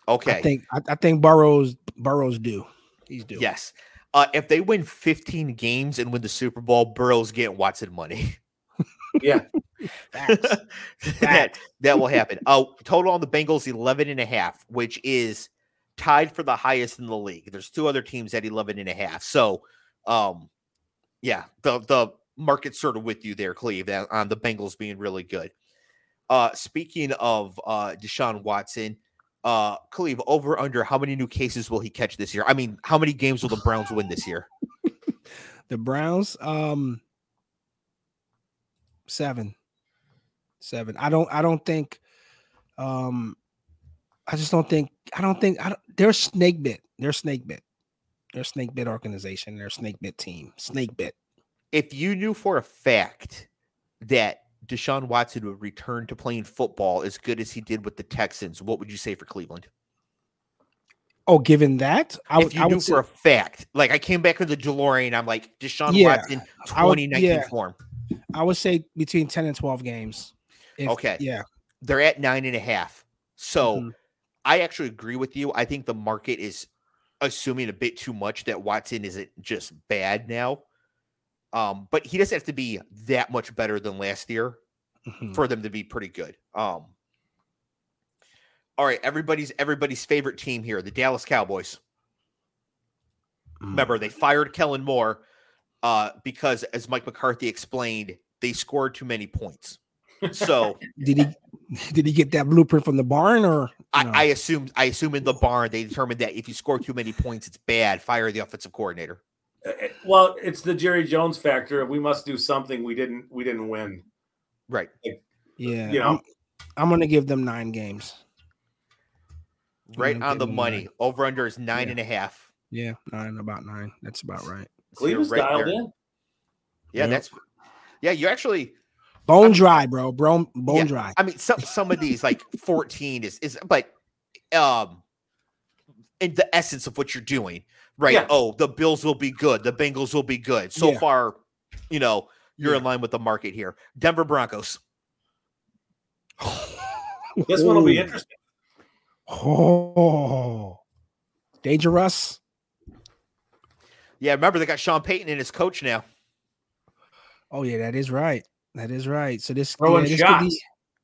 Okay. I think I, I think Burrow's Burrow's due. He's due. Yes. Uh, if they win fifteen games and win the Super Bowl, Burrow's getting Watson money. Yeah. Facts. Facts. that that will happen. Oh, uh, total on the Bengals eleven and a half, which is tied for the highest in the league. There's two other teams at eleven and a half. So, um, yeah, the, the market's sort of with you there, Cleve, on the Bengals being really good. Uh, speaking of uh, Deshaun Watson, uh, Cleve, over under, how many new cases will he catch this year? I mean, how many games will the Browns win this year? The Browns, um, seven, seven. I don't, I don't think, um, I just don't think I don't think I don't, they're snake bit. They're snake bit. They're snake bit organization. They're snake bit team. Snake bit. If you knew for a fact that Deshaun Watson would return to playing football as good as he did with the Texans, what would you say for Cleveland? Oh, given that, I would. If you I knew would for say, a fact, like I came back with the DeLorean, I'm like Deshaun yeah, Watson twenty nineteen yeah. form. I would say between ten and twelve games. If, okay, yeah, they're at nine and a half. So. Mm-hmm. I actually agree with you. I think the market is assuming a bit too much that Watson isn't just bad now. Um, but he doesn't have to be that much better than last year mm-hmm. for them to be pretty good. Um, all right, everybody's everybody's favorite team here, the Dallas Cowboys. Mm. Remember, they fired Kellen Moore uh, because, as Mike McCarthy explained, they scored too many points. So did he? Did he get that blueprint from the barn, or I, I assume I assume in the barn they determined that if you score too many points, it's bad. Fire the offensive coordinator. Well, it's the Jerry Jones factor. We must do something. We didn't. We didn't win. Right. Yeah. You know, I'm, I'm going to give them nine games. Right on the money. Nine. Over under is nine yeah. and a half. Yeah, nine about nine. That's about right. Cleveland's right dialed there. in. Yeah, yep. that's. Yeah, you actually. Bone dry, bro. Bro, bone yeah. dry. I mean, some some of these like fourteen is is, but um, in the essence of what you're doing, right? Yeah. Oh, the Bills will be good. The Bengals will be good. So yeah. far, you know, you're yeah. in line with the market here. Denver Broncos. This one will be interesting. Oh, dangerous. Yeah, remember they got Sean Payton and his coach now. Oh yeah, that is right. That is right. So this throwing yeah, shots this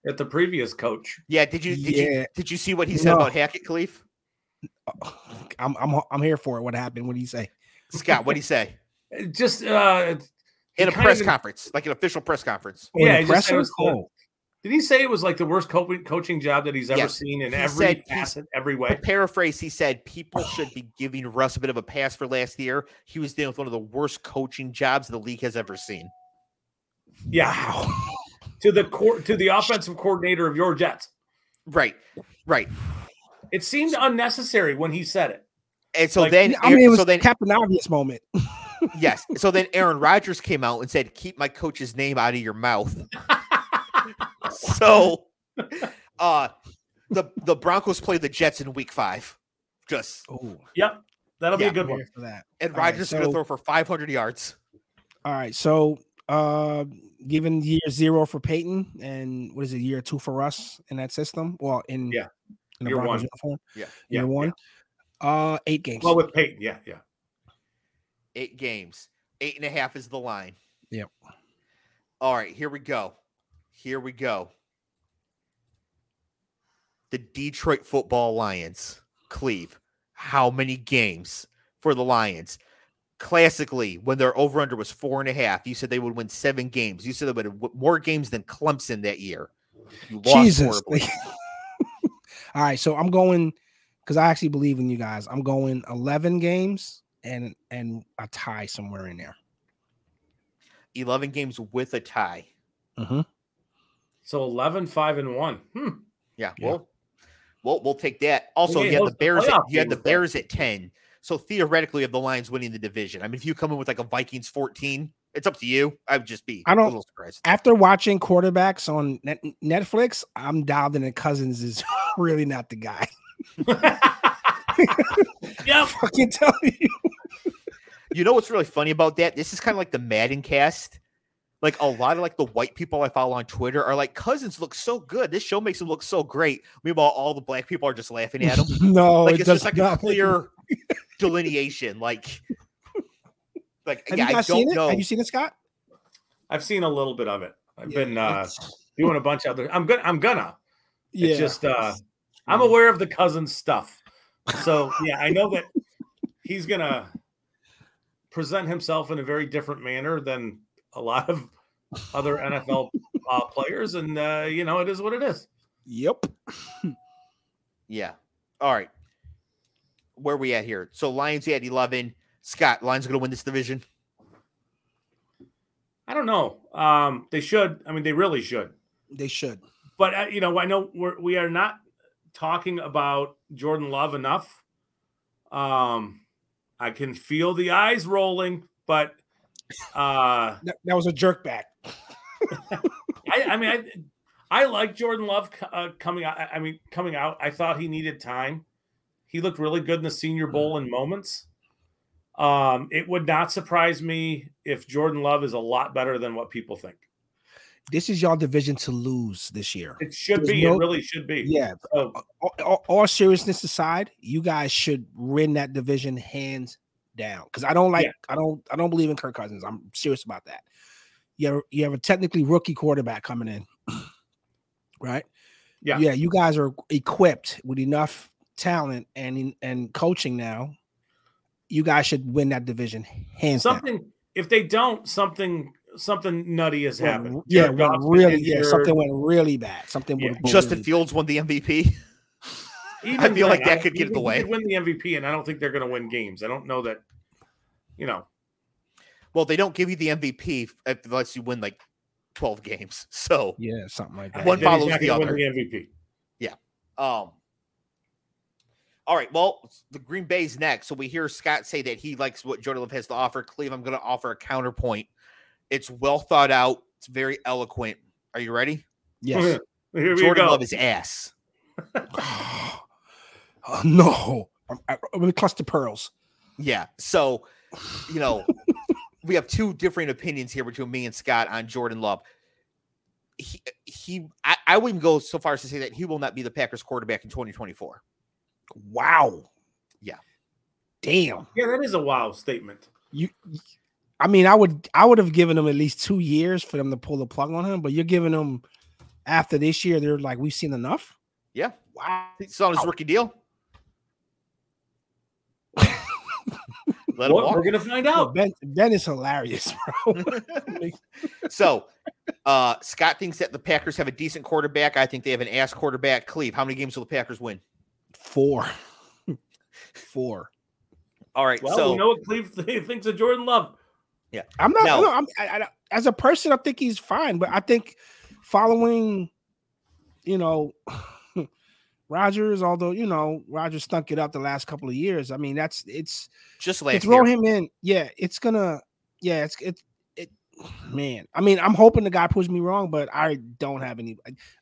be... at the previous coach. Yeah. Did you? Did yeah. you? Did you see what he said no. about Hackett, Khalif? I'm I'm I'm here for it. What happened? What did he say, Scott? What did he say? Just uh, in a press of... conference, like an official press conference. Yeah, oh, in a press was cool. Did he say it was like the worst co- coaching job that he's ever yes. seen in he every said, facet, every way? To paraphrase, he said people should be giving Russ a bit of a pass for last year. He was dealing with one of the worst coaching jobs the league has ever seen. Yeah. to the cor- to the offensive coordinator of your Jets. Right, right. It seemed unnecessary when he said it. And so like, then, I mean, it was so then, Captain Obvious moment. Yes. So then Aaron Rodgers came out and said, "Keep my coach's name out of your mouth." So, uh, the the Broncos play the Jets in Week Five. Just Ooh. yep, that'll yeah, be a good one for that. And Rodgers right, so, is going to throw for five hundred yards. All right. So, uh, given year zero for Peyton, and what is it, year two for Russ in that system? Well, in yeah, in the year Broncos one, uniform. yeah, year yeah, one, yeah. uh, eight games. Well, with Peyton, yeah, yeah, eight games, eight and a half is the line. Yep. All right, here we go. Here we go. The Detroit Football Lions. Cleve, how many games for the Lions? Classically, when their over-under was four and a half, you said they would win seven games. You said they would have more games than Clemson that year. You lost Jesus. horribly. All right, so I'm going, because I actually believe in you guys, I'm going eleven games and, and a tie somewhere in there. eleven games with a tie. Mm-hmm. So eleven, five, and one. Hmm. Yeah, yeah. Well, well, we'll take that. Also, okay, you had the Bears. At, you had the Bears at ten. So theoretically, of the Lions winning the division. I mean, if you come in with like a Vikings fourteen, it's up to you. I would just be. I don't. A little surprised. After watching quarterbacks on net, Netflix, I'm dialed in. And Cousins is really not the guy. Yeah, fucking tell you. You know what's really funny about that? This is kind of like the Madden cast. Like a lot of like the white people I follow on Twitter are like, Cousins looks so good. This show makes him look so great. Meanwhile, all the black people are just laughing at him. No, like it it's just like not. A clear delineation. Like, like Have yeah, you I don't know. Have you seen it, Scott? I've seen a little bit of it. I've yeah, been uh, doing a bunch of other. I'm gonna. I'm gonna. Yeah. It's just uh, I'm aware of the Cousins stuff. So yeah, I know that he's gonna present himself in a very different manner than a lot of other N F L uh, players, and uh, you know, it is what it is. Yep. Yeah. All right. Where are we at here? So Lions at eleven. Scott, Lions are going to win this division. I don't know. Um, they should. I mean, they really should. They should. But uh, you know, I know we're, we are not talking about Jordan Love enough. Um, I can feel the eyes rolling, but. Uh, that, that was a jerk back. I, I mean, I, I like Jordan Love uh, coming out. I mean, coming out, I thought he needed time. He looked really good in the Senior Bowl in moments. Um, it would not surprise me if Jordan Love is a lot better than what people think. This is y'all division to lose this year. It should There's be. No, it really should be. Yeah. So, all, all, all seriousness aside, you guys should win that division hands down, because I don't like yeah. I don't I don't believe in Kirk Cousins. I'm serious about that. You have, you have a technically rookie quarterback coming in, right? Yeah, yeah. You guys are equipped with enough talent and and coaching now. You guys should win that division hands something, down. If they don't, something something nutty has well, happened. Yeah, well, really. Yeah, your... something went really bad. Something. Yeah. Justin really Fields bad. won the M V P. Even I feel then, like that could get in the way. They win the M V P, and I don't think they're going to win games. I don't know that, you know. Well, they don't give you the M V P unless you win like twelve games. So yeah, something like that. One then follows the other. Win the M V P. Yeah. Um. All right. Well, the Green Bay's next. So we hear Scott say that he likes what Jordan Love has to offer. Cleve, I'm going to offer a counterpoint. It's well thought out. It's very eloquent. Are you ready? Yes. Okay. Here we Jordan go. Love is ass. Oh, no, I'm, I'm gonna clutch the pearls. Yeah, so you know, we have two different opinions here between me and Scott on Jordan Love. He, he, I, I wouldn't go so far as to say that he will not be the Packers quarterback in twenty twenty-four. Wow, yeah, damn, yeah, that is a wow statement. You, I mean, I would, I would have given him at least two years for them to pull the plug on him, but you're giving him after this year, they're like, we've seen enough. Yeah, wow, he's on his rookie deal. Let well, we're gonna find out. Ben, Ben is hilarious, bro. So Uh, Scott thinks that the Packers have a decent quarterback. I think they have an ass quarterback. Cleve, how many games will the Packers win? Four. Four. All right. Well, so we know what Cleve thinks of Jordan Love. Yeah, I'm not. No. No, I'm, I, I, as a person, I think he's fine, but I think following, you know, Rodgers, although you know Rodgers stunk it up the last couple of years. I mean, that's it's just like throw him in. Yeah, it's gonna. Yeah, it's it. Man, I mean, I'm hoping the guy proves me wrong, but I don't have any.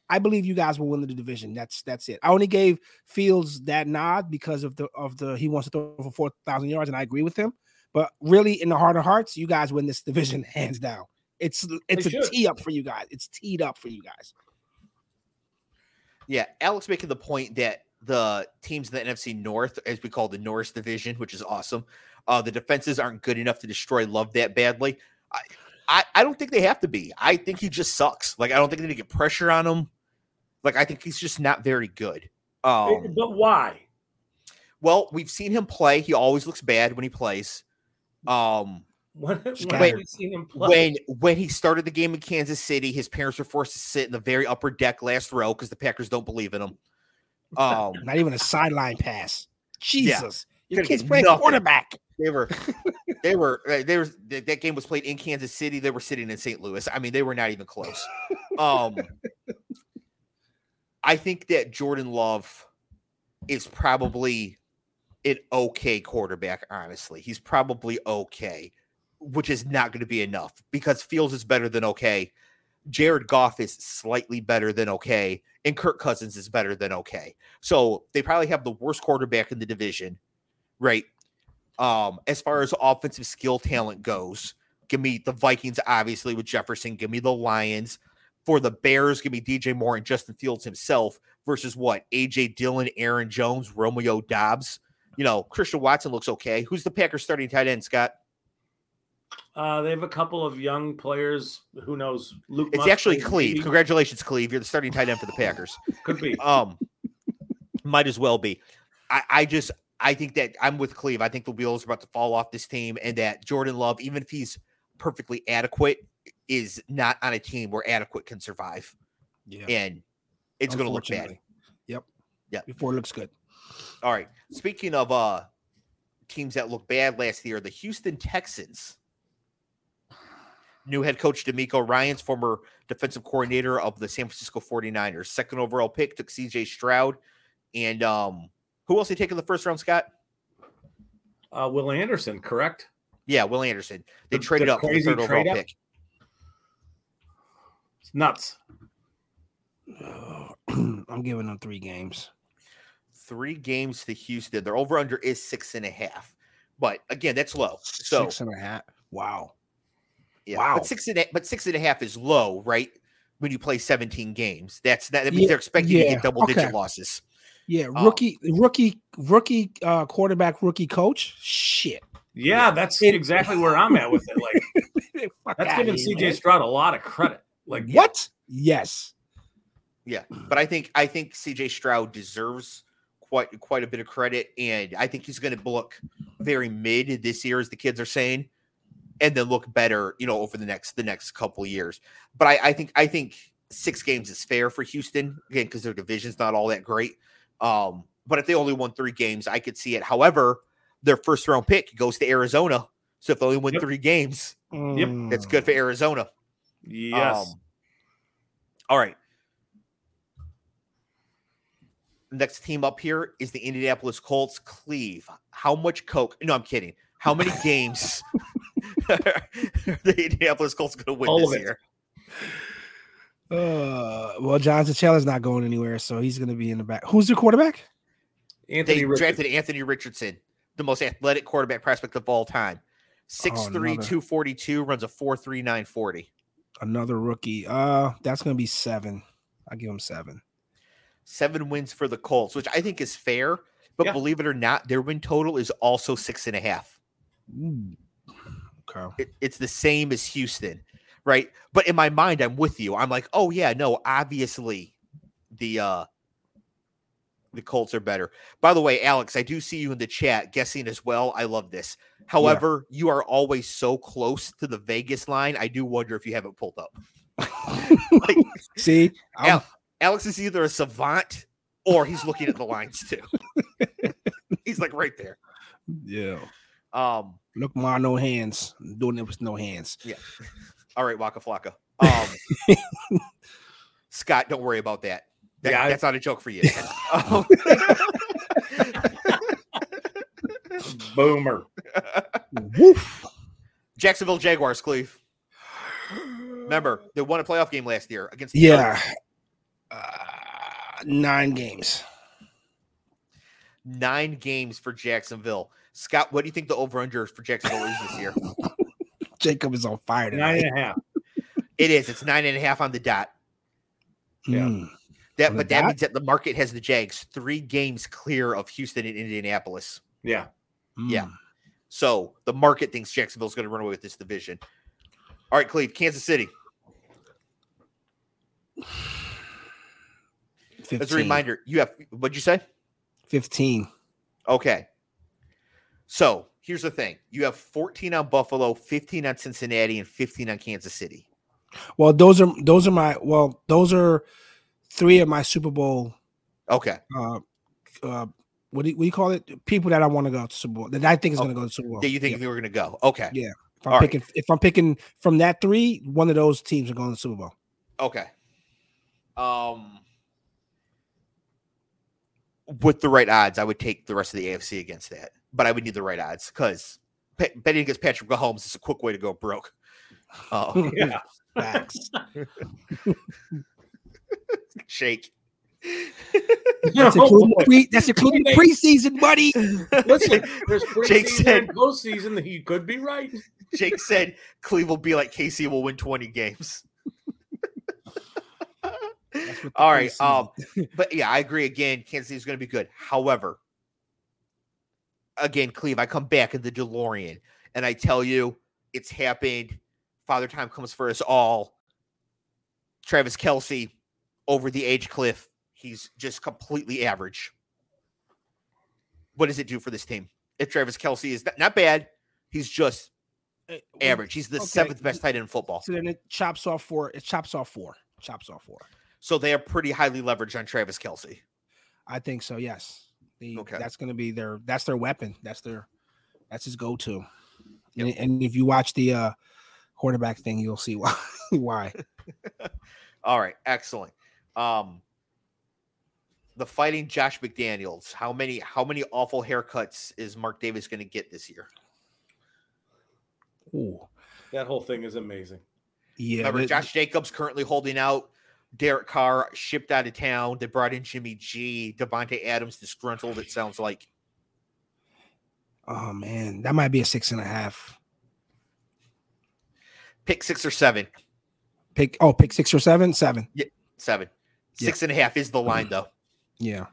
I believe you guys will win the division. That's that's it. I only gave Fields that nod because of the of the he wants to throw for four thousand yards, and I agree with him. But really, in the heart of hearts, you guys win this division hands down. It's it's they a should. tee up for you guys. It's teed up for you guys. Yeah, Alex making the point that the teams in the N F C North, as we call the Norris division, which is awesome, uh, the defenses aren't good enough to destroy Love that badly. I, I, I don't think they have to be. I think he just sucks. Like, I don't think they need to get pressure on him. Like, I think he's just not very good. Um, but why? Well, we've seen him play. He always looks bad when he plays. Um, when, when, we seen him play? when when he started the game in Kansas City, his parents were forced to sit in the very upper deck last row because the Packers don't believe in him. Um, not even a sideline pass. Jesus, yeah. Your kids playing quarterback. They were, they were, they were, that game was played in Kansas City. They were sitting in Saint Louis. I mean, they were not even close. Um, I think that Jordan Love is probably an okay quarterback, honestly. He's probably okay, which is not going to be enough because Fields is better than okay. Jared Goff is slightly better than okay. And Kirk Cousins is better than okay. So they probably have the worst quarterback in the division, right? Um, as far as offensive skill talent goes, give me the Vikings, obviously, with Jefferson. Give me the Lions. For the Bears, give me D J Moore and Justin Fields himself versus what? A J Dillon, Aaron Jones, Romeo Dobbs. You know, Christian Watson looks okay. Who's the Packers starting tight end, Scott? Uh, they have a couple of young players. Who knows? Luke. It's Musk, actually Cleve. Maybe. Congratulations, Cleve. You're the starting tight end for the Packers. Could be. Um, might as well be. I, I just... I think that I'm with Cleve. I think the wheels are about to fall off this team and that Jordan Love, even if he's perfectly adequate, is not on a team where adequate can survive. Yeah. And it's going to look bad. Yep. Yeah. Before it looks good. All right. Speaking of uh, teams that looked bad last year, the Houston Texans, new head coach DeMeco Ryans, former defensive coordinator of the San Francisco forty-niners, second overall pick, took C J Stroud and, um, who else did he take in the first round, Scott? Uh, Will Anderson, correct? Yeah, Will Anderson. They the, traded the up for the third overall up? pick. It's nuts. Oh, I'm giving them three games. Three games to Houston. Their over-under is six and a half. But, again, that's low. So, six and a half. Wow. Yeah, wow. But six, and a, but six and a half is low, right? When you play seventeen games. That's not, That means yeah, they're expecting yeah. to get double-digit okay. losses. Yeah, rookie, um, rookie, rookie uh, quarterback, rookie coach. Shit. Yeah, that's exactly where I'm at with it. Like, that's giving C J Stroud a lot of credit. Like what? Yes. Yeah, but I think I think C J Stroud deserves quite quite a bit of credit, and I think he's going to look very mid this year, as the kids are saying, and then look better, you know, over the next the next couple of years. But I, I think I think six games is fair for Houston again because their division's not all that great. Um, but if they only won three games, I could see it. However, their first round pick goes to Arizona. So if they only win yep. three games, yep. that's good for Arizona. Yes. Um, all right. Next team up here is the Indianapolis Colts. Cleve, how much Coke? No, I'm kidding. How many games are the Indianapolis Colts going to win all this year? Uh, well, John Tchella's not going anywhere, so he's going to be in the back. Who's the quarterback? Anthony they Richardson. drafted Anthony Richardson, the most athletic quarterback prospect of all time. six three, two forty-two, runs a four three, nine forty. Another rookie. Uh, that's going to be seven. I'll give him seven. Seven wins for the Colts, which I think is fair, but yeah. believe it or not, their win total is also six and a half. Ooh. Okay. It, it's the same as Houston. Right. But in my mind, I'm with you. I'm like, oh, yeah, no, obviously the uh, the Colts are better. By the way, Alex, I do see you in the chat guessing as well. I love this. However, yeah. you are always so close to the Vegas line. I do wonder if you haven't pulled up. Like, see, Al- Alex is either a savant or he's looking at the lines too. He's like right there. Yeah. Um, look, Ma, no hands. I'm doing it with no hands. Yeah. All right, Waka Flocka. Um, Scott, don't worry about that. that yeah, that's I... not a joke for you. um, Boomer. Woof. Jacksonville Jaguars, Cleve. Remember, they won a playoff game last year against the yeah. Uh, nine games. Nine games for Jacksonville. Scott, what do you think the over-under for Jacksonville is this year? Jacob is on fire tonight. Nine and a half. It is. It's nine and a half on the dot. Yeah. Mm. That, but that dot? means that the market has the Jags three games clear of Houston and Indianapolis. Yeah. Mm. Yeah. So the market thinks Jacksonville's going to run away with this division. All right, Cleve, Kansas City. fifteen. As a reminder, you have – what'd you say? fifteen. Okay. So here's the thing. You have fourteen on Buffalo, fifteen on Cincinnati, and fifteen on Kansas City. Well, those are those are my – well, those are three of my Super Bowl – okay. Uh, uh, what, do you, what do you call it? People that I want to go to Super Bowl, that I think is oh, going to go to Super Bowl. That you think yeah. you were going to go. Okay. Yeah. If I'm, picking, right. if I'm picking from that three, one of those teams are going to the Super Bowl. Okay. Um, with the right odds, I would take the rest of the A F C against that, but I would need the right odds because pe- betting against Patrick Mahomes is a quick way to go broke. Oh yeah, facts. Shake. That's including, pre- that's including preseason, buddy. Listen, there's preseason Jake said, and postseason that he could be right. Jake said, "Cleve will be like K C will win twenty games." All right, um, but yeah, I agree. Again, Kansas City is going to be good. However, again, Cleve, I come back in the DeLorean and I tell you, it's happened. Father time comes for us all. Travis Kelce over the age cliff. He's just completely average. What does it do for this team? If Travis Kelce is not, not bad, he's just average. He's the okay. seventh best tight end in football. So then it chops off four. It chops off four. Chops off four. So they are pretty highly leveraged on Travis Kelce. I think so. Yes. The, okay. That's going to be their. That's their weapon. That's their. That's his go-to. Yep. And, and if you watch the uh, quarterback thing, you'll see why. why. All right. Excellent. Um, The Fighting Josh McDaniels. How many how many awful haircuts is Mark Davis going to get this year? Ooh. That whole thing is amazing. Yeah. Remember, but... Josh Jacobs currently holding out. Derek Carr shipped out of town. They brought in Jimmy G. Devontae Adams disgruntled, it sounds like. Oh, man. That might be a six and a half. Pick six or seven. Pick Oh, pick six or seven? Seven. Yeah, seven. Six yeah. and a half is the line, mm. though. Yeah.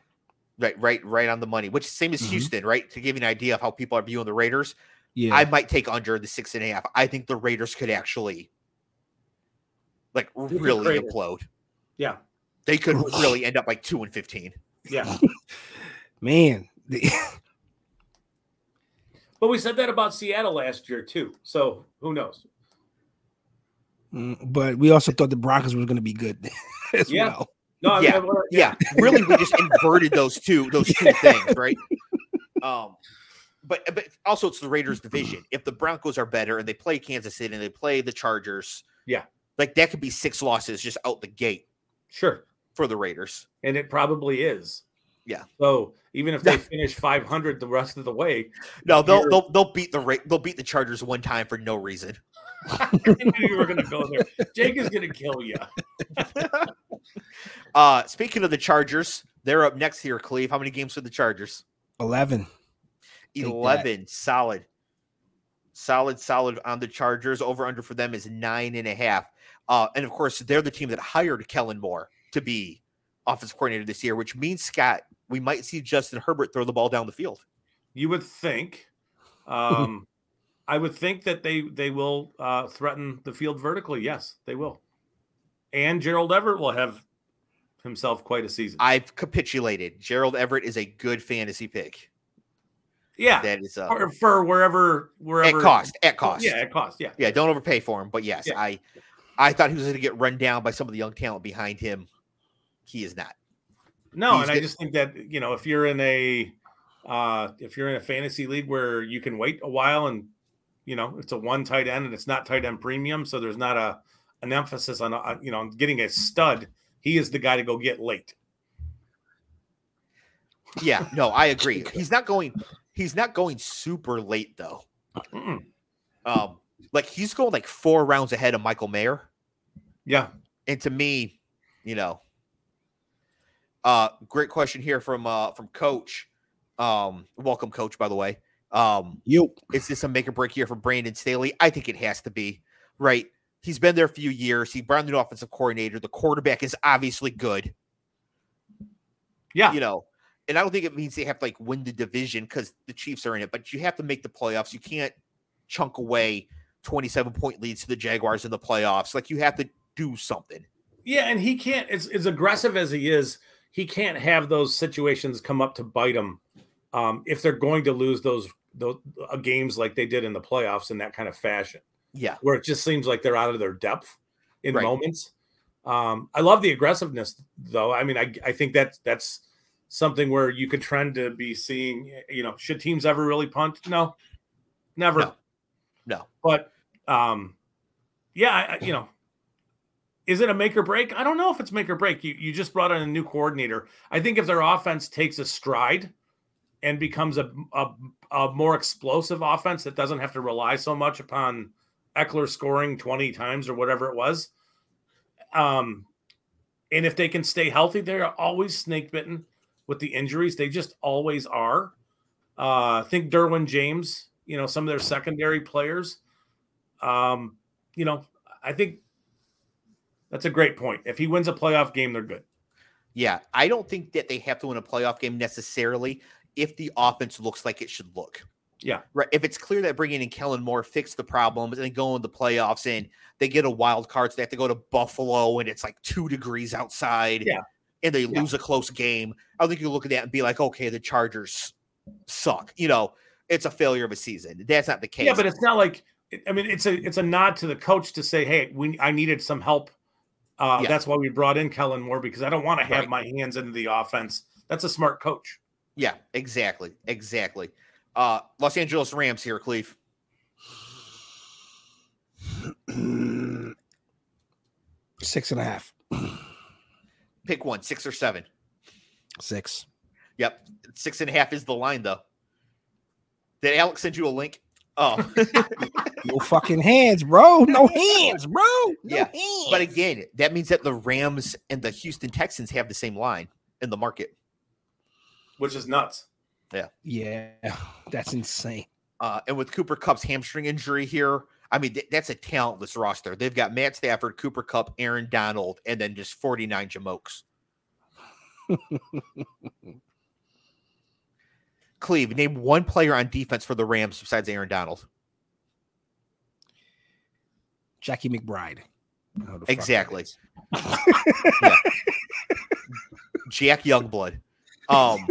Right, right, right on the money, which is the same as mm-hmm. Houston, right? To give you an idea of how people are viewing the Raiders. Yeah. I might take under the six and a half. I think the Raiders could actually like really implode. Yeah. They could really end up like two and fifteen. Yeah. Man. But we said that about Seattle last year too. So who knows? Mm, but we also thought the Broncos were going to be good as yeah. well. No, I mean, yeah, yeah. Really, we just inverted those two, those two things, right? Um, but but also it's the Raiders division. If the Broncos are better and they play Kansas City and they play the Chargers, yeah, like that could be six losses just out the gate. Sure, for the Raiders, and it probably is. Yeah. So even if they finish five hundred the rest of the way, no, they'll they'll, they'll beat the Ra- they'll beat the Chargers one time for no reason. I knew you were going to go there. Jake is going to kill you. uh, speaking of the Chargers, they're up next here, Cleve. How many games for the Chargers? eleven. eleven. Solid. Solid, solid on the Chargers. Over under for them is nine and a half. Uh, and, of course, they're the team that hired Kellen Moore to be offensive coordinator this year, which means, Scott, we might see Justin Herbert throw the ball down the field. You would think. Um I would think that they they will uh, threaten the field vertically. Yes, they will. And Gerald Everett will have himself quite a season. I've capitulated. Gerald Everett is a good fantasy pick. Yeah, that is uh, for, for wherever wherever at cost at cost. Yeah, at cost. Yeah, yeah. Don't overpay for him. But yes, yeah. I I thought he was going to get run down by some of the young talent behind him. He is not. No, He's and getting- I just think that, you know, if you're in a uh, if you're in a fantasy league where you can wait a while and, you know, it's a one tight end and it's not tight end premium, so there's not a an emphasis on, on you know, on getting a stud. He is the guy to go get late. Yeah, no, I agree. He's not going. He's not going super late though. Mm-mm. Um, like he's going like four rounds ahead of Michael Mayer. Yeah, and to me, you know, uh, great question here from uh from Coach. Um, welcome, Coach. By the way, um, you is this a make or break here for Brandon Staley? I think it has to be, right? He's been there a few years. He brought in the offensive coordinator. The quarterback is obviously good. Yeah, you know. And I don't think it means they have to like win the division because the Chiefs are in it, but you have to make the playoffs. You can't chunk away twenty-seven point leads to the Jaguars in the playoffs. Like you have to do something. Yeah. And he can't, as, as aggressive as he is, he can't have those situations come up to bite him. Um, if they're going to lose those, those uh, games like they did in the playoffs in that kind of fashion. Yeah. Where it just seems like they're out of their depth in right. moments. Um, I love the aggressiveness though. I mean, I, I think that's, that's, something where you could trend to be seeing, you know, should teams ever really punt? No, never. No. no. But, um, yeah, I, you know, is it a make or break? I don't know if it's make or break. You you just brought in a new coordinator. I think if their offense takes a stride and becomes a, a, a more explosive offense that doesn't have to rely so much upon Eckler scoring twenty times or whatever it was, um, and if they can stay healthy, they're always snake bitten. With the injuries, they just always are. Uh, I think Derwin James, you know, some of their secondary players, um, you know, I think that's a great point. If he wins a playoff game, they're good. Yeah, I don't think that they have to win a playoff game necessarily if the offense looks like it should look. Yeah. Right. If it's clear that bringing in Kellen Moore fixed the problems and go in the playoffs and they get a wild card, so they have to go to Buffalo and it's like two degrees outside. Yeah. And they yeah. lose a close game. I don't think you look at that and be like, okay, the Chargers suck. You know, it's a failure of a season. That's not the case. Yeah, but it's not like, I mean, it's a it's a nod to the coach to say, hey, we I needed some help. Uh, yeah. That's why we brought in Kellen Moore because I don't want to have right. my hands into the offense. That's a smart coach. Yeah, exactly, exactly. Uh, Los Angeles Rams here, Cleve. Six and a half. Pick one, six or seven. Six. Yep. Six and a half is the line, though. Did Alex send you a link? Oh. No fucking hands, bro. No hands, bro. No yeah. hands. But again, that means that the Rams and the Houston Texans have the same line in the market. Which is nuts. Yeah. Yeah. That's insane. Uh, and with Cooper Kupp's hamstring injury here, I mean, th- that's a talentless roster. They've got Matt Stafford, Cooper Kupp, Aaron Donald, and then just forty-nine Jamokes. Cleve, name one player on defense for the Rams besides Aaron Donald. Jackie McBride. Exactly. yeah. Jack Youngblood. Um,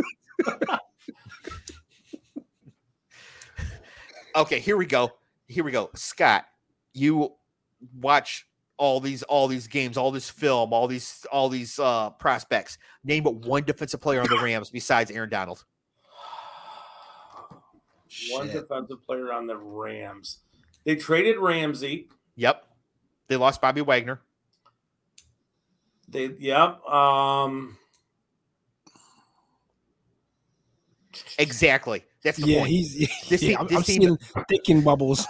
okay, here we go. Here we go. Scott, you watch all these, all these games, all this film, all these, all these uh, prospects. Name but one defensive player on the Rams besides Aaron Donald. One Shit. defensive player on the Rams. They traded Ramsey. Yep. They lost Bobby Wagner. They, yep. Um... Exactly. That's the yeah, point. He's, this yeah, team, I'm, this I'm team, seeing thinking bubbles.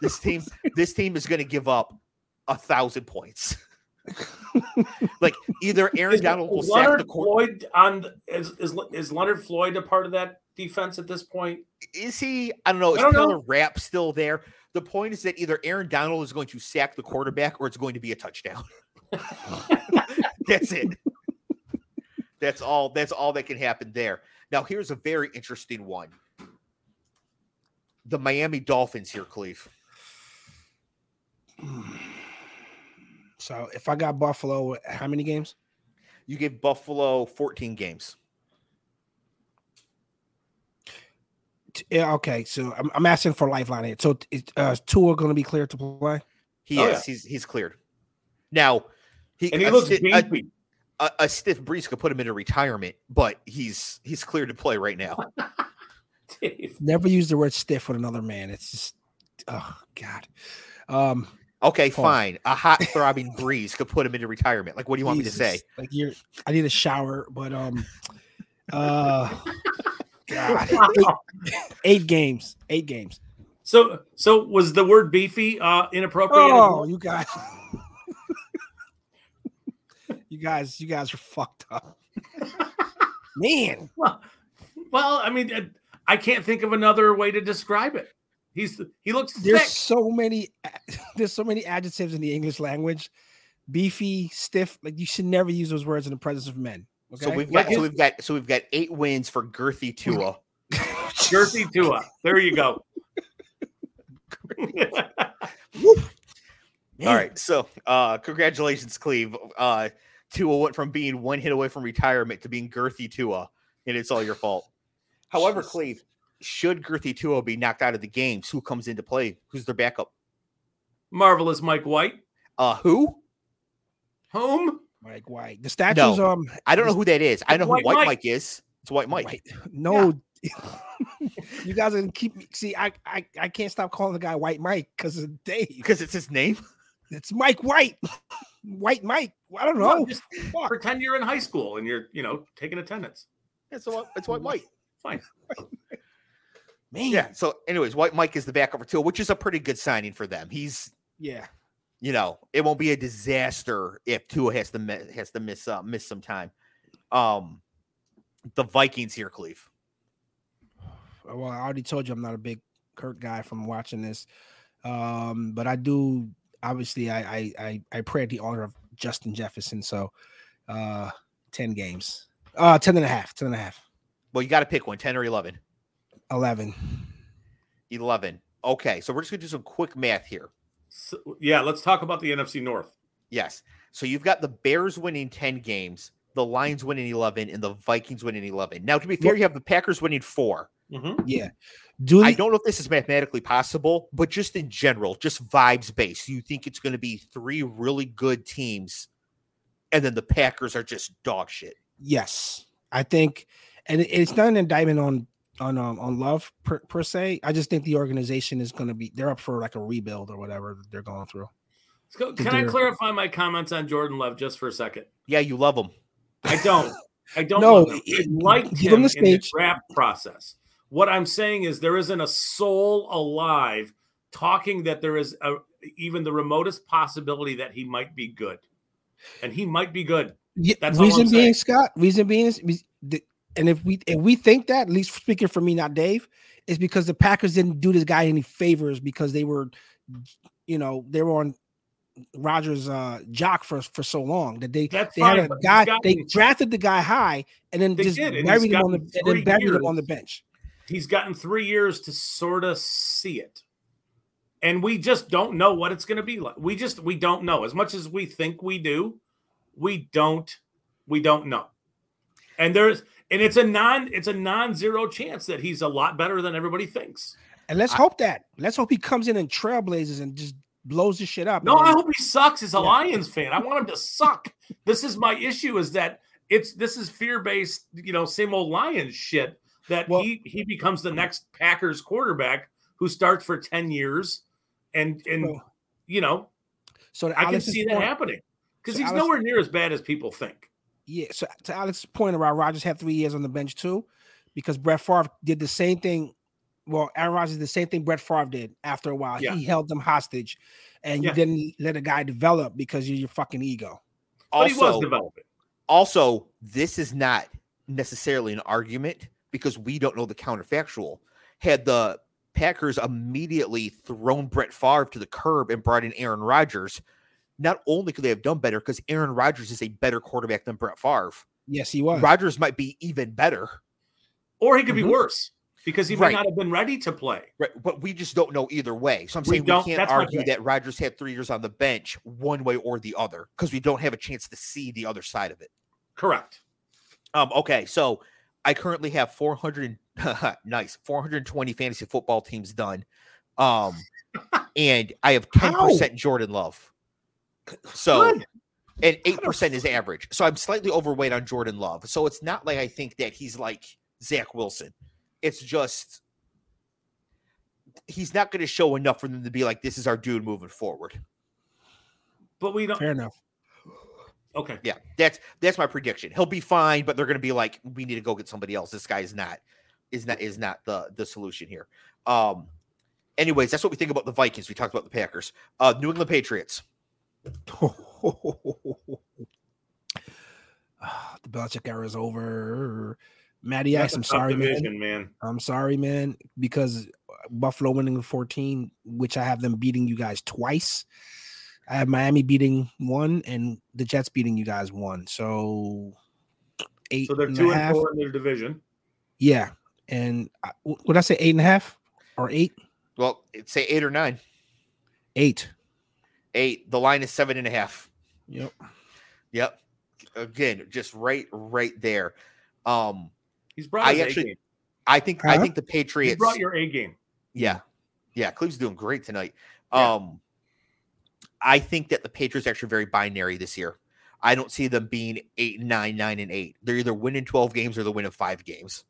This team, this team is going to give up a thousand points. Like either Aaron is Donald will sack the court. On is, is is Leonard Floyd a part of that defense at this point? Is he? I don't know. Is Taylor Rapp still there? The point is that either Aaron Donald is going to sack the quarterback, or it's going to be a touchdown. That's it. That's all. That's all that can happen there. Now, here's a very interesting one. The Miami Dolphins here, Cleve. So, if I got Buffalo, how many games? You gave Buffalo fourteen games. Yeah, okay, so I'm, I'm asking for a lifeline here. So, is uh, Tua going to be cleared to play? He oh, is. Yeah. He's he's cleared. Now, he, and he a looks sti- a, a, a stiff breeze could put him into retirement, but he's he's cleared to play right now. Never use the word stiff with another man. It's just, oh God. Um, okay, Paul. Fine. A hot throbbing breeze could put him into retirement. Like, what do you want Jesus. me to say? Like, you're, I need a shower, but um, uh, God, eight, eight games, eight games. So, so was the word beefy uh, inappropriate? Oh, you guys, you guys, you guys are fucked up, man. Well, well, I mean, I can't think of another way to describe it. He's he looks. There's thick. so many. There's so many adjectives in the English language. Beefy, stiff. Like, you should never use those words in the presence of men. Okay? So we've got. So we've got. So we've got eight wins for Girthy Tua. Girthy Tua. There you go. All right, so uh congratulations, Cleve. uh Tua went from being one hit away from retirement to being Girthy Tua, and it's all your fault. However, Jeez. Cleve, should Girthy Tua be knocked out of the games, who comes into play? Who's their backup? Marvelous Mike White. Uh who? Whom? Mike White. The statue's no. um I don't know who that is. I know White who White Mike. Mike is. It's White Mike. White. No. Yeah. You guys are gonna keep me. See, I, I I can't stop calling the guy White Mike because of Dave. Because it's his name. It's Mike White. White Mike. I don't know. No, just pretend you're in high school and you're, you know, taking attendance. Yeah, so it's White Mike. Fine. Man. Yeah. So, anyways, White Mike is the backup for Tua, which is a pretty good signing for them. He's yeah. You know, it won't be a disaster if Tua has to has to miss uh, miss some time. Um, the Vikings here, Cleve. Well, I already told you I'm not a big Kirk guy from watching this, um, but I do. Obviously, I I I, I pray at the honor of Justin Jefferson. So, uh, ten games, uh, ten and a half, ten and a half. Well, you got to pick one, ten or eleven. Eleven. Eleven. Okay, so we're just gonna do some quick math here. So, yeah, let's talk about the N F C North. Yes. So you've got the Bears winning ten games, the Lions winning eleven, and the Vikings winning eleven. Now, to be fair, you have the Packers winning four. Mm-hmm. Yeah, do they- I don't know if this is mathematically possible, but just in general, just vibes based, you think it's going to be three really good teams, and then the Packers are just dog shit. Yes, I think, and it's not an indictment on on um, on Love per, per se. I just think the organization is going to be they're up for like a rebuild or whatever they're going through. Let's go. Can I clarify my comments on Jordan Love just for a second? Yeah, you love him. I don't. I don't. No, like him in the draft process. What I'm saying is there isn't a soul alive talking that there is a, even the remotest possibility that he might be good. And he might be good. That's reason all I'm being, saying. Scott, reason being, and if we if we think that, at least speaking for me, not Dave, is because the Packers didn't do this guy any favors because they were, you know, they were on Rodgers' uh, jock for for so long that they That's they fine, had a guy they me. drafted the guy high and then just did, and buried him on the and then buried years. him on the bench. He's gotten three years to sort of see it. And we just don't know what it's going to be like. We just, we don't know. As much as we think we do, we don't, we don't know. And there's, and it's a non, it's a non-zero chance that he's a lot better than everybody thinks. And let's I, hope that, let's hope he comes in and trailblazes and just blows this shit up. No, man. I hope he sucks as a yeah. Lions fan. I want him to suck. This is my issue is that it's, this is fear-based, you know, same old Lions shit. That well, he, he becomes the next Packers quarterback who starts for ten years, and and well, you know, so I can see point, that happening because so he's Alex, nowhere near as bad as people think. Yeah. So to Alex's point around Rodgers had three years on the bench too, because Brett Favre did the same thing. Well, Aaron Rodgers did the same thing Brett Favre did. After a while, yeah. he held them hostage, and yeah. you didn't let a guy develop because you're your fucking ego. But also, he was developing. Also, this is not necessarily an argument. Because we don't know the counterfactual. Had the Packers immediately thrown Brett Favre to the curb and brought in Aaron Rodgers, not only could they have done better, because Aaron Rodgers is a better quarterback than Brett Favre. Yes, he was. Rodgers might be even better. Or he could mm-hmm. be worse, because he might right. not have been ready to play. Right, but we just don't know either way. So I'm saying we, we can't argue that Rodgers had three years on the bench one way or the other, because we don't have a chance to see the other side of it. Correct. Um, okay, so... I currently have four hundred nice four hundred twenty fantasy football teams done. Um, and I have ten percent Jordan Love. So, Good. and eight percent is average. So I'm slightly overweight on Jordan Love. So it's not like I think that he's like Zach Wilson. It's just he's not going to show enough for them to be like, this is our dude moving forward. But we don't. Fair enough. Okay. Yeah, that's that's my prediction. He'll be fine, but they're going to be like, we need to go get somebody else. This guy is not is not is not the the solution here. Um. Anyways, that's what we think about the Vikings. We talked about the Packers. Uh, New England Patriots. Oh, the Belichick era is over. Matty Ice, I'm sorry, division, man. man. I'm sorry, man, because Buffalo winning fourteen, which I have them beating you guys twice. I have Miami beating one and the Jets beating you guys one. So eight. So they're two and, and four in their division. Yeah. And I, would I say eight and a half or eight? Well, it'd say eight or nine. Eight. Eight. The line is seven and a half. Yep. Yep. Again, just right, right there. Um, He's brought. I actually, A-game. I think, huh? I think the Patriots He's brought your A game. Yeah, yeah. Cleve's doing great tonight. Yeah. Um, I think that the Patriots are actually very binary this year. I don't see them being eight, nine, nine, and eight. They're either winning twelve games or they're winning five games.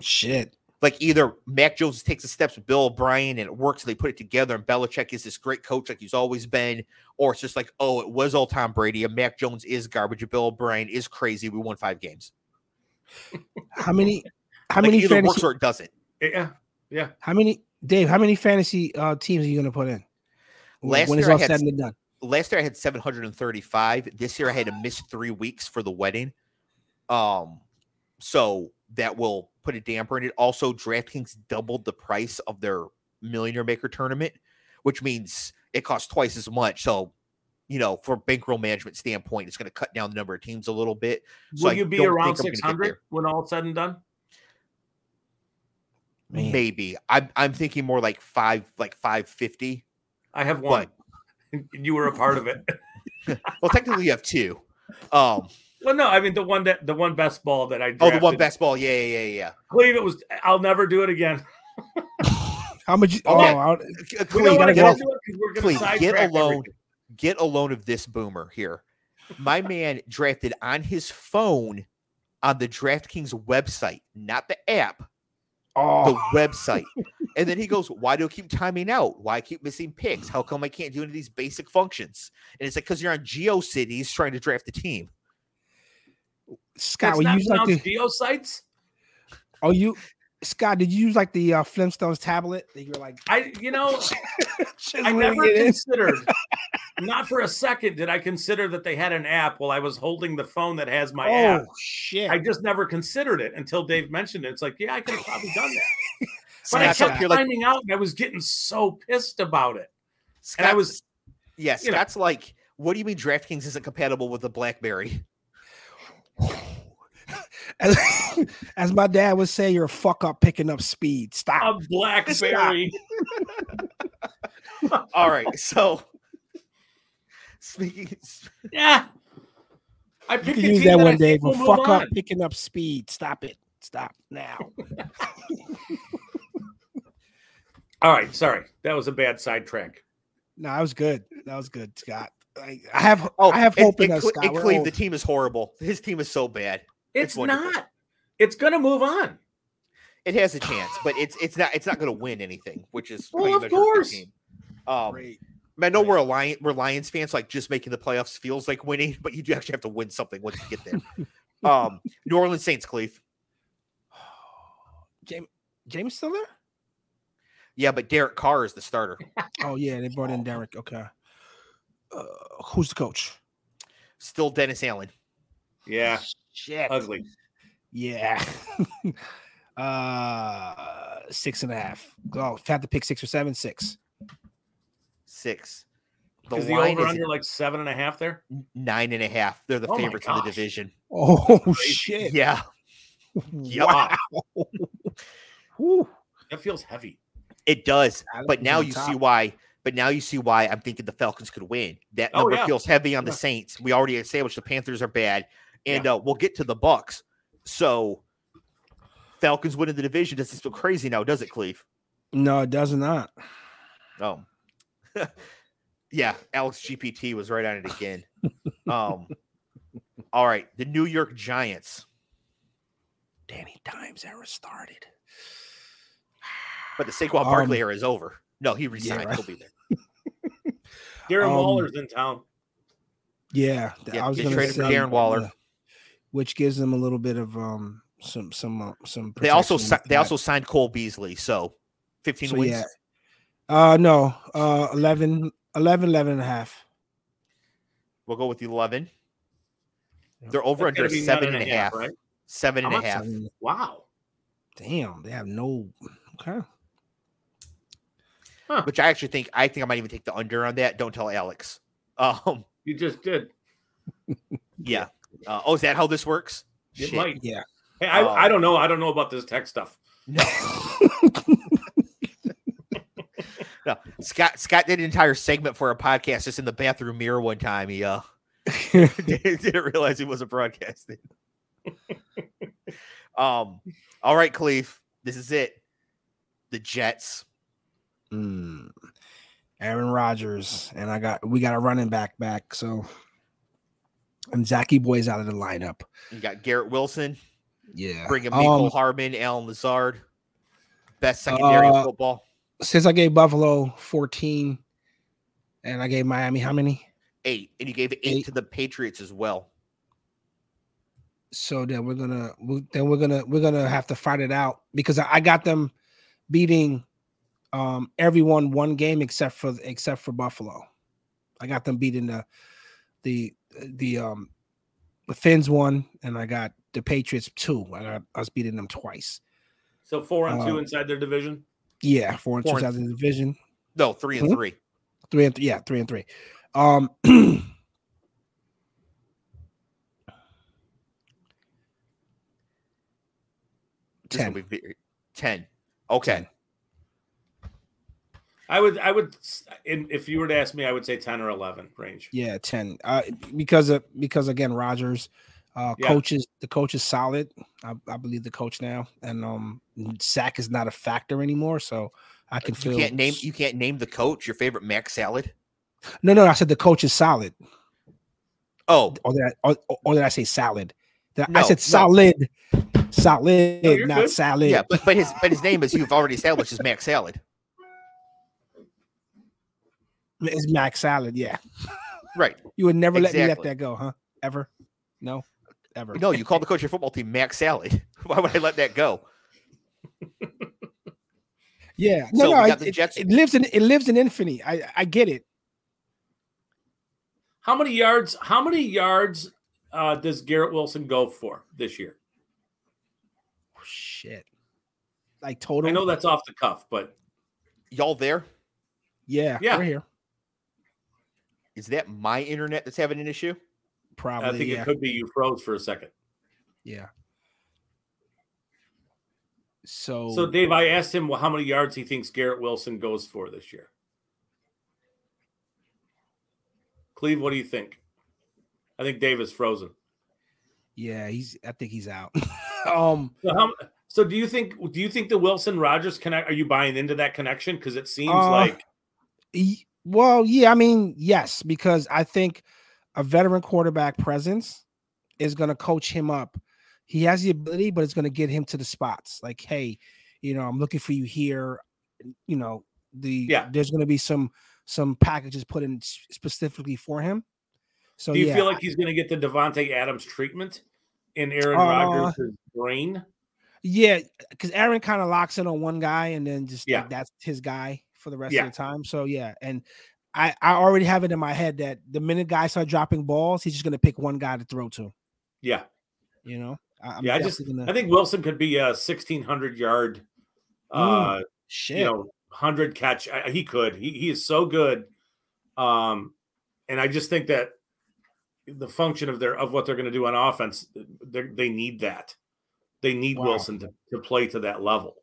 Shit. Like either Mac Jones takes the steps with Bill O'Brien and it works and they put it together and Belichick is this great coach like he's always been, or it's just like, oh, it was all Tom Brady and Mac Jones is garbage and Bill O'Brien is crazy. We won five games. How many? How like many? Either fantasy, works or it doesn't. Yeah, yeah. How many, Dave? How many fantasy uh, teams are you going to put in? Last when year, all I had, done? last year I had seven hundred thirty-five. This year I had to miss three weeks for the wedding. Um, so that will put a damper in it. Also, DraftKings doubled the price of their Millionaire Maker tournament, which means it costs twice as much. So, you know, for bankroll management standpoint, it's going to cut down the number of teams a little bit. So will I you be around six hundred when all said and done? Man. Maybe. I'm I'm thinking more like five, like five fifty. I have one. But, you were a part of it. Well, technically you have two. Um, well, no, I mean the one that the one best ball that I drafted. Oh, the one best ball. Yeah, yeah, yeah, yeah. I believe it was. I'll never do it again. How much? You, oh, yeah. we don't want to get, get, get alone. Everything. Get alone of this boomer here. My man drafted on his phone on the DraftKings website, not the app. Oh. The website. And then he goes, why do I keep timing out? Why I keep missing picks? How come I can't do any of these basic functions? And it's like, because you're on GeoCities trying to draft a team. Scott, were you use like the GeoSites? Oh, you, Scott, did you use like the uh, Flintstones tablet? That you're like, I, you know, I never considered, not for a second did I consider that they had an app while I was holding the phone that has my oh, app. Oh, shit. I just never considered it until Dave mentioned it. It's like, yeah, I could have probably done that. But Scott, I kept Scott, finding like, out, and I was getting so pissed about it. Scott, and I was, yes, yeah, that's like, what do you mean DraftKings isn't compatible with the BlackBerry? As, as my dad would say, you're a fuck up picking up speed. Stop. A BlackBerry. Stop. All right, so speaking, yeah, I you can use that one, Dave. A fuck up picking up speed. Stop it. Stop now. All right, sorry. That was a bad sidetrack. No, that was good. That was good, Scott. I, I have oh, I have hope in us, Scott. It Cleve, the team is horrible. His team is so bad. It's, it's not. It's going to move on. It has a chance, but it's it's not it's not going to win anything, which is well, of course. Team. Um, Great. I know Great. we're a Lion, we're Lions fans, so like just making the playoffs feels like winning, but you do actually have to win something once you get there. um, New Orleans Saints, Cleve. James, James still there? Yeah, but Derek Carr is the starter. Oh, yeah, they brought in Derek. Okay. Uh, who's the coach? Still Dennis Allen. Yeah. Shit. Ugly. Yeah. uh, six and a half. Oh, if I had to pick six or seven, six. Six. The is the over under like seven and a half there? Nine and a half. They're the oh favorites in the division. Oh, shit. Yeah. Yeah. Wow. That feels heavy. It does, but now you see why. But now you see why I'm thinking the Falcons could win. That number oh, yeah. feels heavy on the Saints. We already established the Panthers are bad, and yeah. uh, we'll get to the Bucks. So Falcons winning the division doesn't feel crazy now, does it, Cleve? No, it does not. Oh, Yeah, Alex G P T was right on it again. um, all right, the New York Giants. Danny Dimes era started. But the Saquon um, Barkley era is over. No, he resigned. Yeah, right. He'll be there. Darren um, Waller's in town. Yeah, yeah I was going to say Darren Waller, uh, which gives them a little bit of um some some uh, some. They also si- they also signed Cole Beasley, so fifteen so, wins. Yeah. Uh no, uh eleven, eleven, eleven and a half. We'll go with the eleven. They're over under seven and a half. half right? Seven and a half. Seven. Wow. Damn, they have no. Okay. Huh. Which I actually think I think I might even take the under on that. Don't tell Alex. Um, you just did. Yeah. Uh, oh, is that how this works? It Shit. might. Yeah. Hey, I um, I don't know. I don't know about this tech stuff. No. No, Scott Scott did an entire segment for a podcast just in the bathroom mirror one time. He uh didn't realize he wasn't broadcasting. Um, all right, Cleve, this is it. The Jets. Mm. Aaron Rodgers, and I got we got a running back back. So, and Zachy Boy's out of the lineup. You got Garrett Wilson. Yeah, bringing Michael um, Harmon, Alan Lazard. Best secondary uh, in football. Since I gave Buffalo fourteen and I gave Miami how many? Eight. And you gave eight, eight. to the Patriots as well. So then we're gonna we, then we're gonna we're gonna have to fight it out because I, I got them beating um, everyone one game except for except for Buffalo. I got them beating the the the um the Fins one and I got the Patriots two. I got I was beating them twice. So four and um, two inside their division? Yeah, four and four two out of the division. No, three and hmm? three. Three and three. Yeah, three and three. Um, ten. Be, ten. Okay. Ten. I would, I would, if you were to ask me, I would say ten or eleven range. Yeah, ten. Uh, because of because again, Rodgers, uh, yeah. coaches the coach is solid. I, I believe the coach now, and um. Zach is not a factor anymore, so I can you feel. Can't name, you can't name the coach your favorite Mac salad. No, no, I said the coach is solid. Oh, or did I, or, or did I say salad? Did no, I, I said solid, no. solid, no, not good. Salad. Yeah, but, but his but his name, as you've already established, is Mac Salad. It's Mac Salad, yeah. Right. You would never exactly. let me let that go, huh? Ever? No, ever. No, you called the coach of your football team Mac Salad. Why would I let that go? Yeah, no, so no, it, it, it lives in it lives in infamy. I, I get it. How many yards? How many yards uh, does Garrett Wilson go for this year? Oh, shit, like total. I know that's off the cuff, but y'all there? Yeah, yeah, we're here. Is that my internet that's having an issue? Probably. I think yeah. it could be. You froze for a second. Yeah. So, so Dave, I asked him well, how many yards he thinks Garrett Wilson goes for this year. Cleve, what do you think? I think Dave is frozen. Yeah, he's. I think he's out. um. So, how, so do you think? Do you think the Wilson Rodgers connect? Are you buying into that connection? Because it seems uh, like. He, well, yeah. I mean, yes, because I think a veteran quarterback presence is going to coach him up. He has the ability, but it's going to get him to the spots. Like, hey, you know, I'm looking for you here. You know, the yeah. there's going to be some some packages put in specifically for him. So, do you yeah, feel like he's going to get the Devontae Adams treatment in Aaron uh, Rodgers' brain? Yeah, because Aaron kind of locks in on one guy, and then just yeah. like, that's his guy for the rest yeah. of the time. So yeah, and I I already have it in my head that the minute guys start dropping balls, he's just going to pick one guy to throw to. Yeah, you know. I'm yeah, I just gonna... I think Wilson could be a sixteen hundred yard, uh, Ooh, shit. you know, one hundred catch. I, he could. He he is so good, um, and I just think that the function of their of what they're going to do on offense, they need that. They need wow. Wilson to, to play to that level,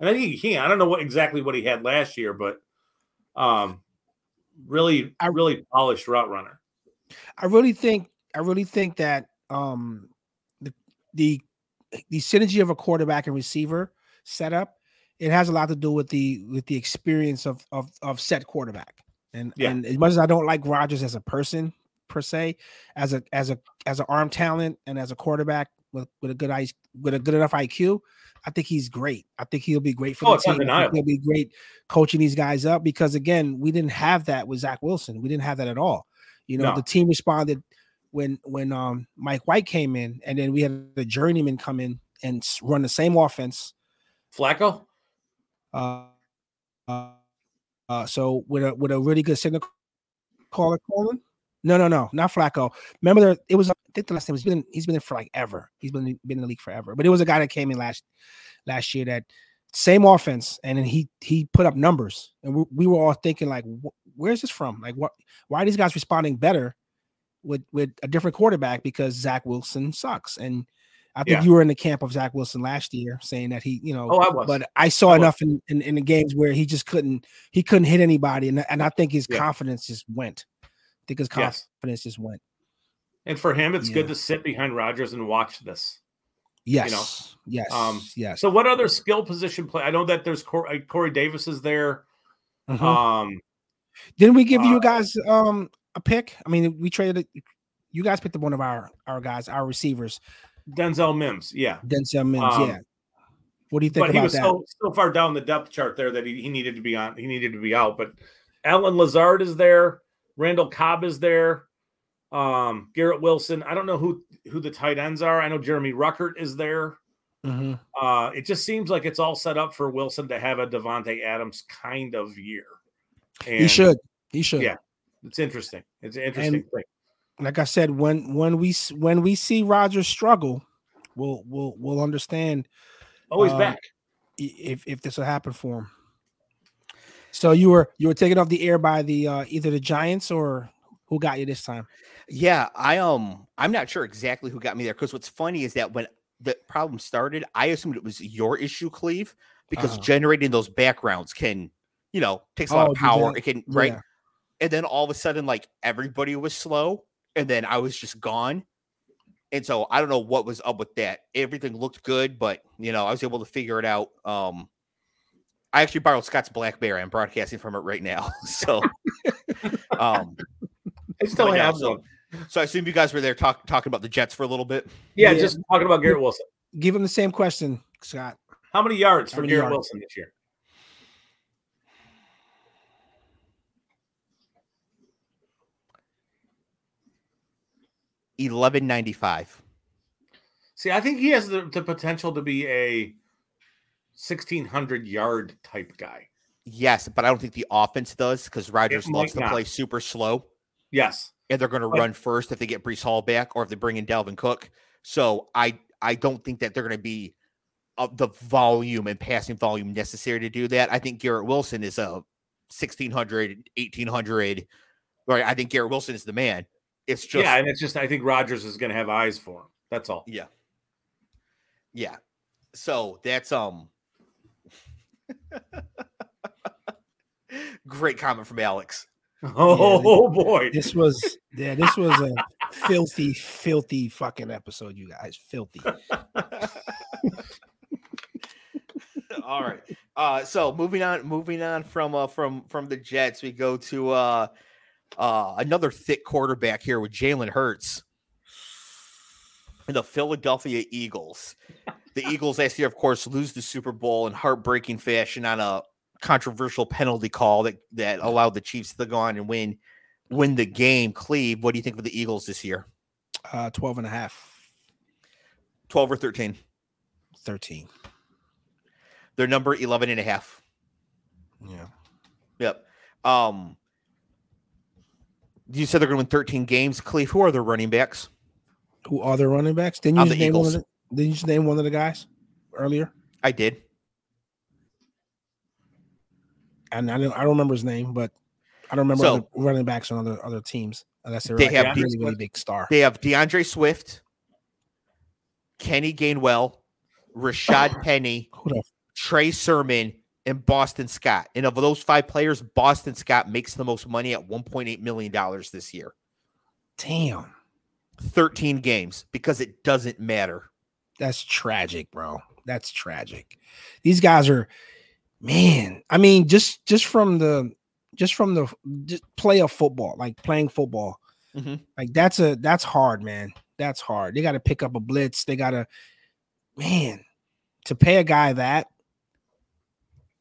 and I think he can. I don't know what exactly what he had last year, but um, really, I really polished route runner. I really think. I really think that. Um, The the synergy of a quarterback and receiver setup, it has a lot to do with the with the experience of of, of set quarterback. And yeah. and as much as I don't like Rodgers as a person per se, as a as a as an arm talent and as a quarterback with, with a good I, with a good enough I Q, I think he's great. I think he'll be great for oh, the team. He'll be great coaching these guys up because again, we didn't have that with Zach Wilson. We didn't have that at all. You know, no. the team responded when when um Mike White came in, and then we had the journeyman come in and run the same offense. Flacco. Uh, uh, uh, so with a with a really good signal caller calling. No, no, no, not Flacco. Remember, there, it was I think the last time he's been he's been in for like ever. He's been been in the league forever. But it was a guy that came in last last year that same offense, and then he he put up numbers, and we, we were all thinking like, wh- where's this from? Like, what? Why are these guys responding better with with a different quarterback? Because Zach Wilson sucks, and I think yeah. you were in the camp of Zach Wilson last year saying that he, you know, oh, I was. But I saw I enough in, in, in the games where he just couldn't, he couldn't hit anybody. And, and I think his yeah. confidence just went. I think his confidence yes. just went. And for him, it's yeah. good to sit behind Rodgers and watch this. Yes. You know? Yes. Um, yes. So what other skill position play? I know that there's Corey, Corey Davis is there. Mm-hmm. Um, Didn't we give uh, you guys um, a pick? I mean, we traded it. You guys picked up one of our, our guys, our receivers. Denzel Mims, yeah. Denzel Mims, um, yeah. What do you think about that? But he was so, so far down the depth chart there that he, he needed to be on. He needed to be out. But Alan Lazard is there. Randall Cobb is there. Um, Garrett Wilson. I don't know who, who the tight ends are. I know Jeremy Ruckert is there. Mm-hmm. Uh, it just seems like it's all set up for Wilson to have a Devontae Adams kind of year. And he should. He should. Yeah, it's interesting. It's an interesting and, thing. Like I said, when when we when we see Rodgers struggle, we'll we'll we'll understand. Oh, he's uh, back. If if this will happen for him. So you were you were taken off the air by the uh, either the Giants or who got you this time? Yeah, I um I'm not sure exactly who got me there because what's funny is that when the problem started, I assumed it was your issue, Cleve, because uh-huh. generating those backgrounds can you know takes a oh, lot of power. It can right, yeah. and then all of a sudden like everybody was slow. And then I was just gone. And so I don't know what was up with that. Everything looked good, but, you know, I was able to figure it out. Um, I actually borrowed Scott's BlackBerry. I'm broadcasting from it right now. So um, I still have some. So I assume you guys were there talk, talking about the Jets for a little bit. Yeah, yeah, just talking about Garrett Wilson. Give him the same question, Scott. How many yards How for many Garrett yards? Wilson this year? eleven ninety-five. See, I think he has the, the potential to be a sixteen hundred yard type guy. Yes, but I don't think the offense does because Rodgers loves to play super slow. Yes. And they're going to run first if they get Breece Hall back or if they bring in Dalvin Cook. So I, I don't think that they're going to be of the volume and passing volume necessary to do that. I think Garrett Wilson is a sixteen hundred, eighteen hundred. Right? I think Garrett Wilson is the man. It's just, yeah, and it's just, I think Rodgers is going to have eyes for him. That's all. Yeah. Yeah. So that's, um, great comment from Alex. Oh, yeah, boy. This was, yeah, this was a filthy, filthy fucking episode, you guys. Filthy. All right. Uh, so moving on, moving on from, uh, from, from the Jets, we go to, uh, Uh, another thick quarterback here with Jalen Hurts and the Philadelphia Eagles. The Eagles last year, of course, lose the Super Bowl in heartbreaking fashion on a controversial penalty call that, that allowed the Chiefs to go on and win win the game. Cleve, what do you think of the Eagles this year? Uh, twelve and a half. twelve or thirteen? thirteen. Their number eleven and a half. Yeah. Yep. Um, You said they're going to win thirteen games. Cleve, who are their running backs? Who are their running backs? Didn't you, just name, one of the, didn't you just name one of the guys earlier? I did. And I don't, I don't remember his name, but I don't remember so, other running backs on other, other teams. Unless they're they like have a really, really big star. They have DeAndre Swift, Kenny Gainwell, Rashad Penny, Trey Sermon, and Boston Scott. And of those five players, Boston Scott makes the most money at one point eight million dollars this year. Damn. thirteen games because it doesn't matter. That's tragic, bro. That's tragic. These guys are, man, I mean, just, just from the, just from the just play of football, like playing football. Mm-hmm. Like that's a that's hard, man. That's hard. They got to pick up a blitz. They got to, man, to pay a guy that.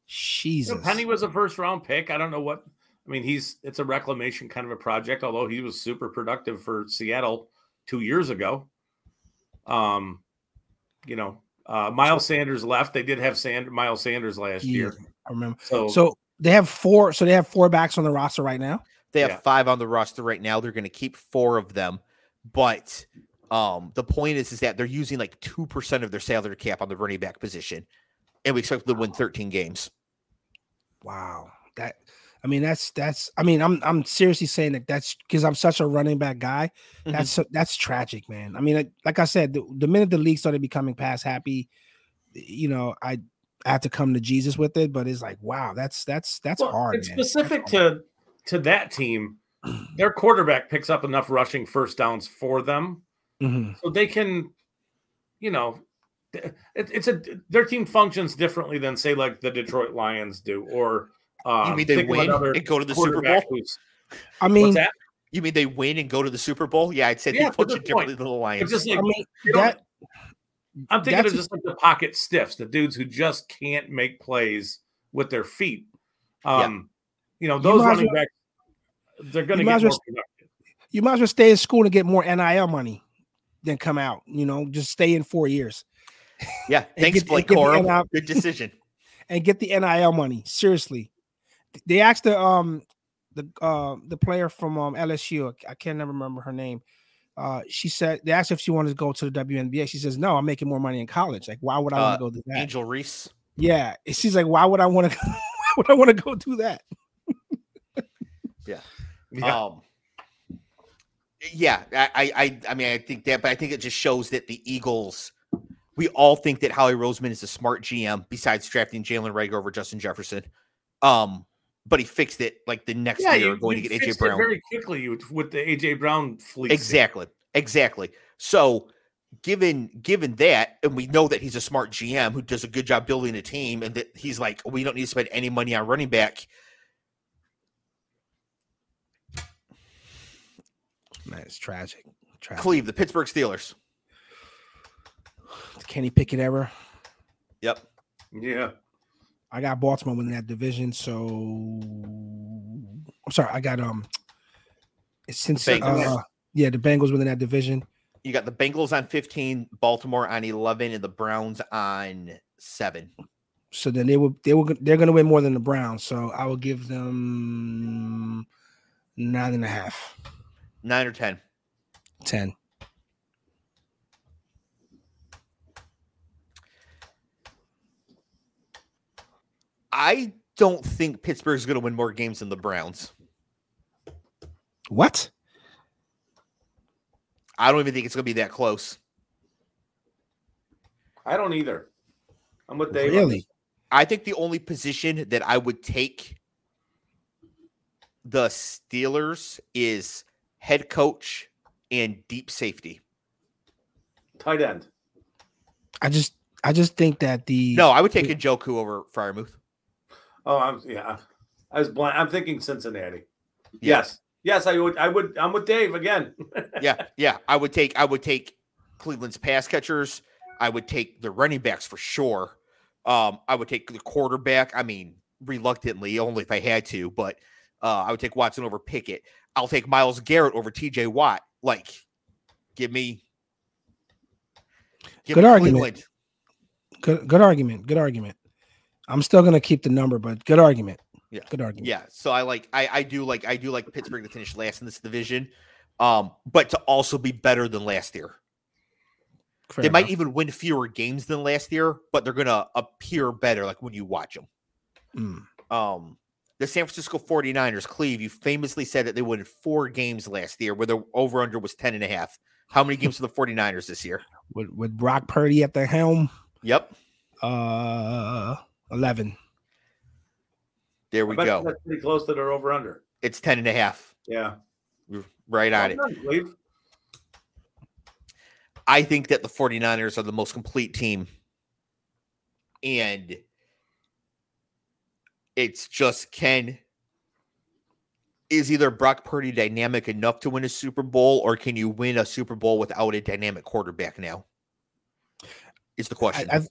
Jesus. You know, Penny was a first round pick. I don't know what. I mean, he's it's a reclamation kind of a project. Although he was super productive for Seattle two years ago. Um, you know, uh, Miles Sanders left. They did have Sand Miles Sanders last yeah, year. I remember. So, so they have four. So they have four backs on the roster right now. They have yeah. five on the roster right now. They're going to keep four of them, but um, the point is, is that they're using like two percent of their salary cap on the running back position, and we expect them to win thirteen games. Wow, that I mean, that's that's. I mean, I'm I'm seriously saying that that's because I'm such a running back guy. Mm-hmm. That's that's tragic, man. I mean, like, like I said, the, the minute the league started becoming pass happy, you know, I I have to come to Jesus with it. But it's like, wow, that's that's that's well, hard. It's man. specific that's hard. to. To that team, their quarterback picks up enough rushing first downs for them, mm-hmm. so they can, you know, it, it's a their team functions differently than say like the Detroit Lions do, or uh, you mean they win and go to the Super Bowl? I mean, you mean they win and go to the Super Bowl? Yeah, I'd say yeah, they function differently than the Lions. It's just like, I mean, you know, that, I'm thinking of just like the pocket stiffs, the dudes who just can't make plays with their feet. Um, yeah. You know, those you running well, backs. They're going to get more productive. You might as well stay in school and get more N I L money than come out. You know, just stay in four years. Yeah, thanks, Blake Corum. Good decision. And get the N I L money. Seriously, they asked the um the uh the player from um L S U. I can't never remember her name. Uh, she said they asked if she wanted to go to the W N B A. She says no. I'm making more money in college. Like, why would I want to uh, go do that? Angel Reese. Yeah, she's like, why would I want to? Why would I want to go do that? yeah. Yeah. Um, yeah, I, I, I mean, I think that, but I think it just shows that the Eagles, we all think that Howie Roseman is a smart G M besides drafting Jalen Reagor over Justin Jefferson. Um, but he fixed it like the next yeah, year you, going you to get A J Brown very quickly with the A J Brown fleece. Exactly. Exactly. So given, given that, and we know that he's a smart G M who does a good job building a team and that he's like, we don't need to spend any money on running back. Man, it's tragic. tragic. Cleve, the Pittsburgh Steelers. Kenny Pickett ever. Yep. Yeah. I got Baltimore winning that division, so I'm sorry. I got um. It's since the uh, yeah, the Bengals winning that division. You got the Bengals on fifteen, Baltimore on eleven, and the Browns on seven. So then they will they will they're going to win more than the Browns. So I will give them nine and a half. Nine or ten? Ten. I don't think Pittsburgh's going to win more games than the Browns. What? I don't even think it's going to be that close. I don't either. I'm with Dave. Really? I think the only position that I would take the Steelers is head coach and deep safety, tight end. I just, I just think that the no, I would take Njoku over Freiermuth. Oh, I'm yeah, I was blind. I'm thinking Cincinnati. Yeah. Yes, yes, I would, I would. I'm with Dave again. yeah, yeah, I would take, I would take Cleveland's pass catchers. I would take the running backs for sure. Um, I would take the quarterback. I mean, reluctantly, only if I had to, but uh, I would take Watson over Pickett. I'll take Myles Garrett over T J Watt. Like, give me. Give good me argument. Cleveland. Good, good argument. Good argument. I'm still gonna keep the number, but good argument. Yeah, good argument. Yeah. So I like. I, I do like. I do like Pittsburgh to finish last in this division, um, but to also be better than last year. Fair they enough. Might even win fewer games than last year, but they're gonna appear better. Like when you watch them. Mm. Um. The San Francisco forty-niners, Cleve, you famously said that they won four games last year where the over-under was ten and a half. How many games for the forty-niners this year? With, with Brock Purdy at the helm? Yep. Uh, eleven. There we I bet go. That's pretty close to their over-under. It's ten and a half. Yeah. You're right on well, it. Cleve. I think that the forty-niners are the most complete team. And... it's just, can is either Brock Purdy dynamic enough to win a Super Bowl, or can you win a Super Bowl without a dynamic quarterback now? Is the question. I, I,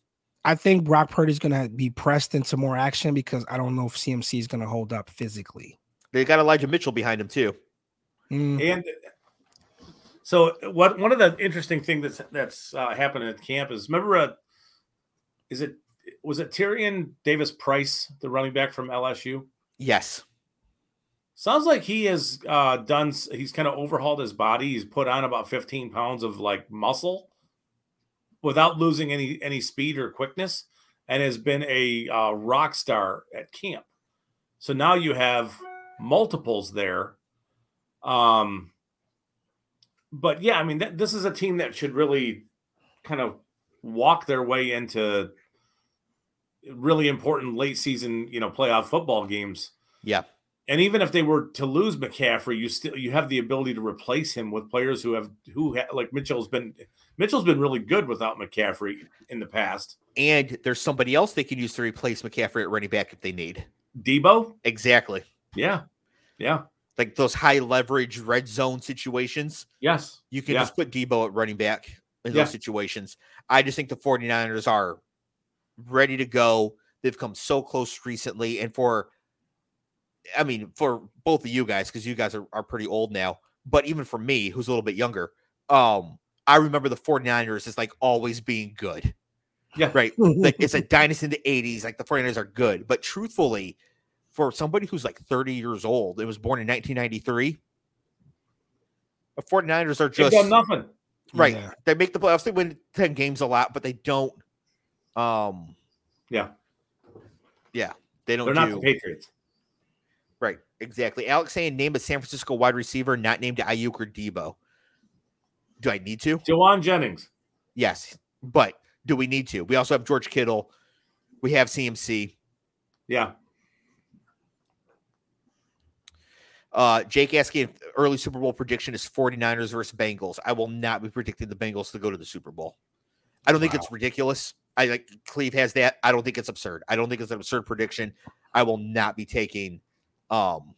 I think Brock Purdy's going to be pressed into more action because I don't know if C M C is going to hold up physically. They got Elijah Mitchell behind him too. Mm. And so what, one of the interesting things that's, that's uh, happening at camp is, remember, uh, is it, was it Tyrion Davis Price, the running back from L S U? Yes. Sounds like he has uh, done, he's kind of overhauled his body. He's put on about fifteen pounds of like muscle without losing any, any speed or quickness, and has been a uh, rock star at camp. So now you have multiples there. Um, but yeah, I mean, th- this is a team that should really kind of walk their way into really important late season, you know, playoff football games. Yeah. And even if they were to lose McCaffrey, you still you have the ability to replace him with players who have who ha, like Mitchell's been Mitchell's been really good without McCaffrey in the past. And there's somebody else they could use to replace McCaffrey at running back if they need. Debo? Exactly. Yeah. Yeah. Like those high leverage red zone situations. Yes. You can yeah. just put Debo at running back in yeah. those situations. I just think the 49ers are ready to go. They've come so close recently, and for I mean, for both of you guys, because you guys are, are pretty old now, but even for me, who's a little bit younger, um, I remember the 49ers as like always being good. Yeah. Right. Like it's a dynasty in the eighties. Like the 49ers are good. But truthfully, for somebody who's like thirty years old, it was born in nineteen ninety-three. The 49ers are just done nothing. Right. Yeah. They make the playoffs. They win ten games a lot, but they don't. Um, yeah. Yeah. They don't. They're do, not the Patriots. Right, exactly. Alex saying, name a San Francisco wide receiver not named Ayuk or Debo. Do I need to? Jawan Jennings. Yes, but do we need to? We also have George Kittle. We have C M C. Yeah. Uh, Jake asking, early Super Bowl prediction is 49ers versus Bengals. I will not be predicting the Bengals to go to the Super Bowl. I don't wow. think it's ridiculous. I like Cleve has that. I don't think it's absurd. I don't think it's an absurd prediction. I will not be taking Um,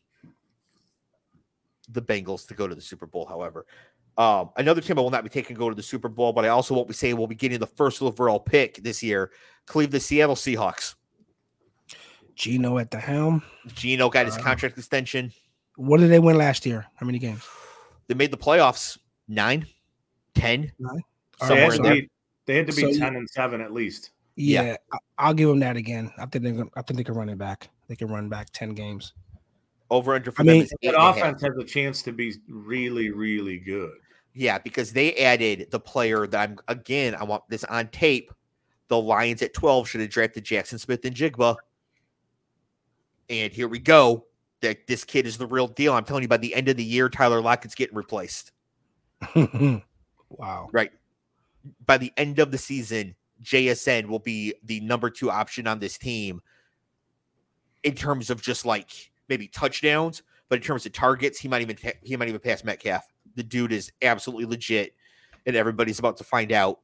the Bengals to go to the Super Bowl, however. Um, another team I will not be taking to go to the Super Bowl, but I also won't be saying we'll be getting the first overall pick this year. Cleave the Seattle Seahawks. Geno at the helm. Geno got his contract um, extension. What did they win last year? How many games? They made the playoffs. Nine? Ten? Nine? Somewhere in there. Be, they had to be so, ten and seven at least. Yeah, yeah. I, I'll give them that again. I think, they, I think they can run it back. They can run back ten games. Over under for I mean, that offense has a chance to be really, really good. Yeah, because they added the player that I'm again. I want this on tape. The Lions at twelve should have drafted Jackson Smith and Jigba. And here we go. That this kid is the real deal. I'm telling you, by the end of the year, Tyler Lockett's getting replaced. Wow! Right. By the end of the season, J S N will be the number two option on this team in terms of just like. Maybe touchdowns, but in terms of targets, he might even he might even pass Metcalf. The dude is absolutely legit, and everybody's about to find out.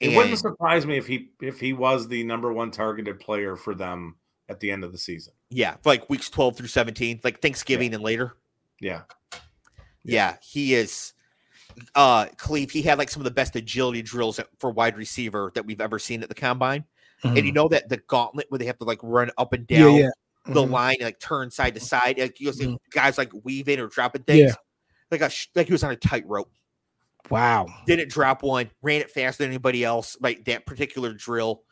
And it wouldn't surprise me if he if he was the number one targeted player for them at the end of the season. Yeah, for like weeks twelve through seventeen, like Thanksgiving yeah. and later. Yeah. yeah, yeah, he is. Uh, Cleve, he had like some of the best agility drills for wide receiver that we've ever seen at the combine. Mm-hmm. And you know that the gauntlet where they have to like run up and down. Yeah, yeah. The mm-hmm. line like turn side to side, like you'll see mm-hmm. guys like weaving or dropping things, yeah. like a like he was on a tightrope. Wow! Didn't drop one, ran it faster than anybody else. Like that particular drill,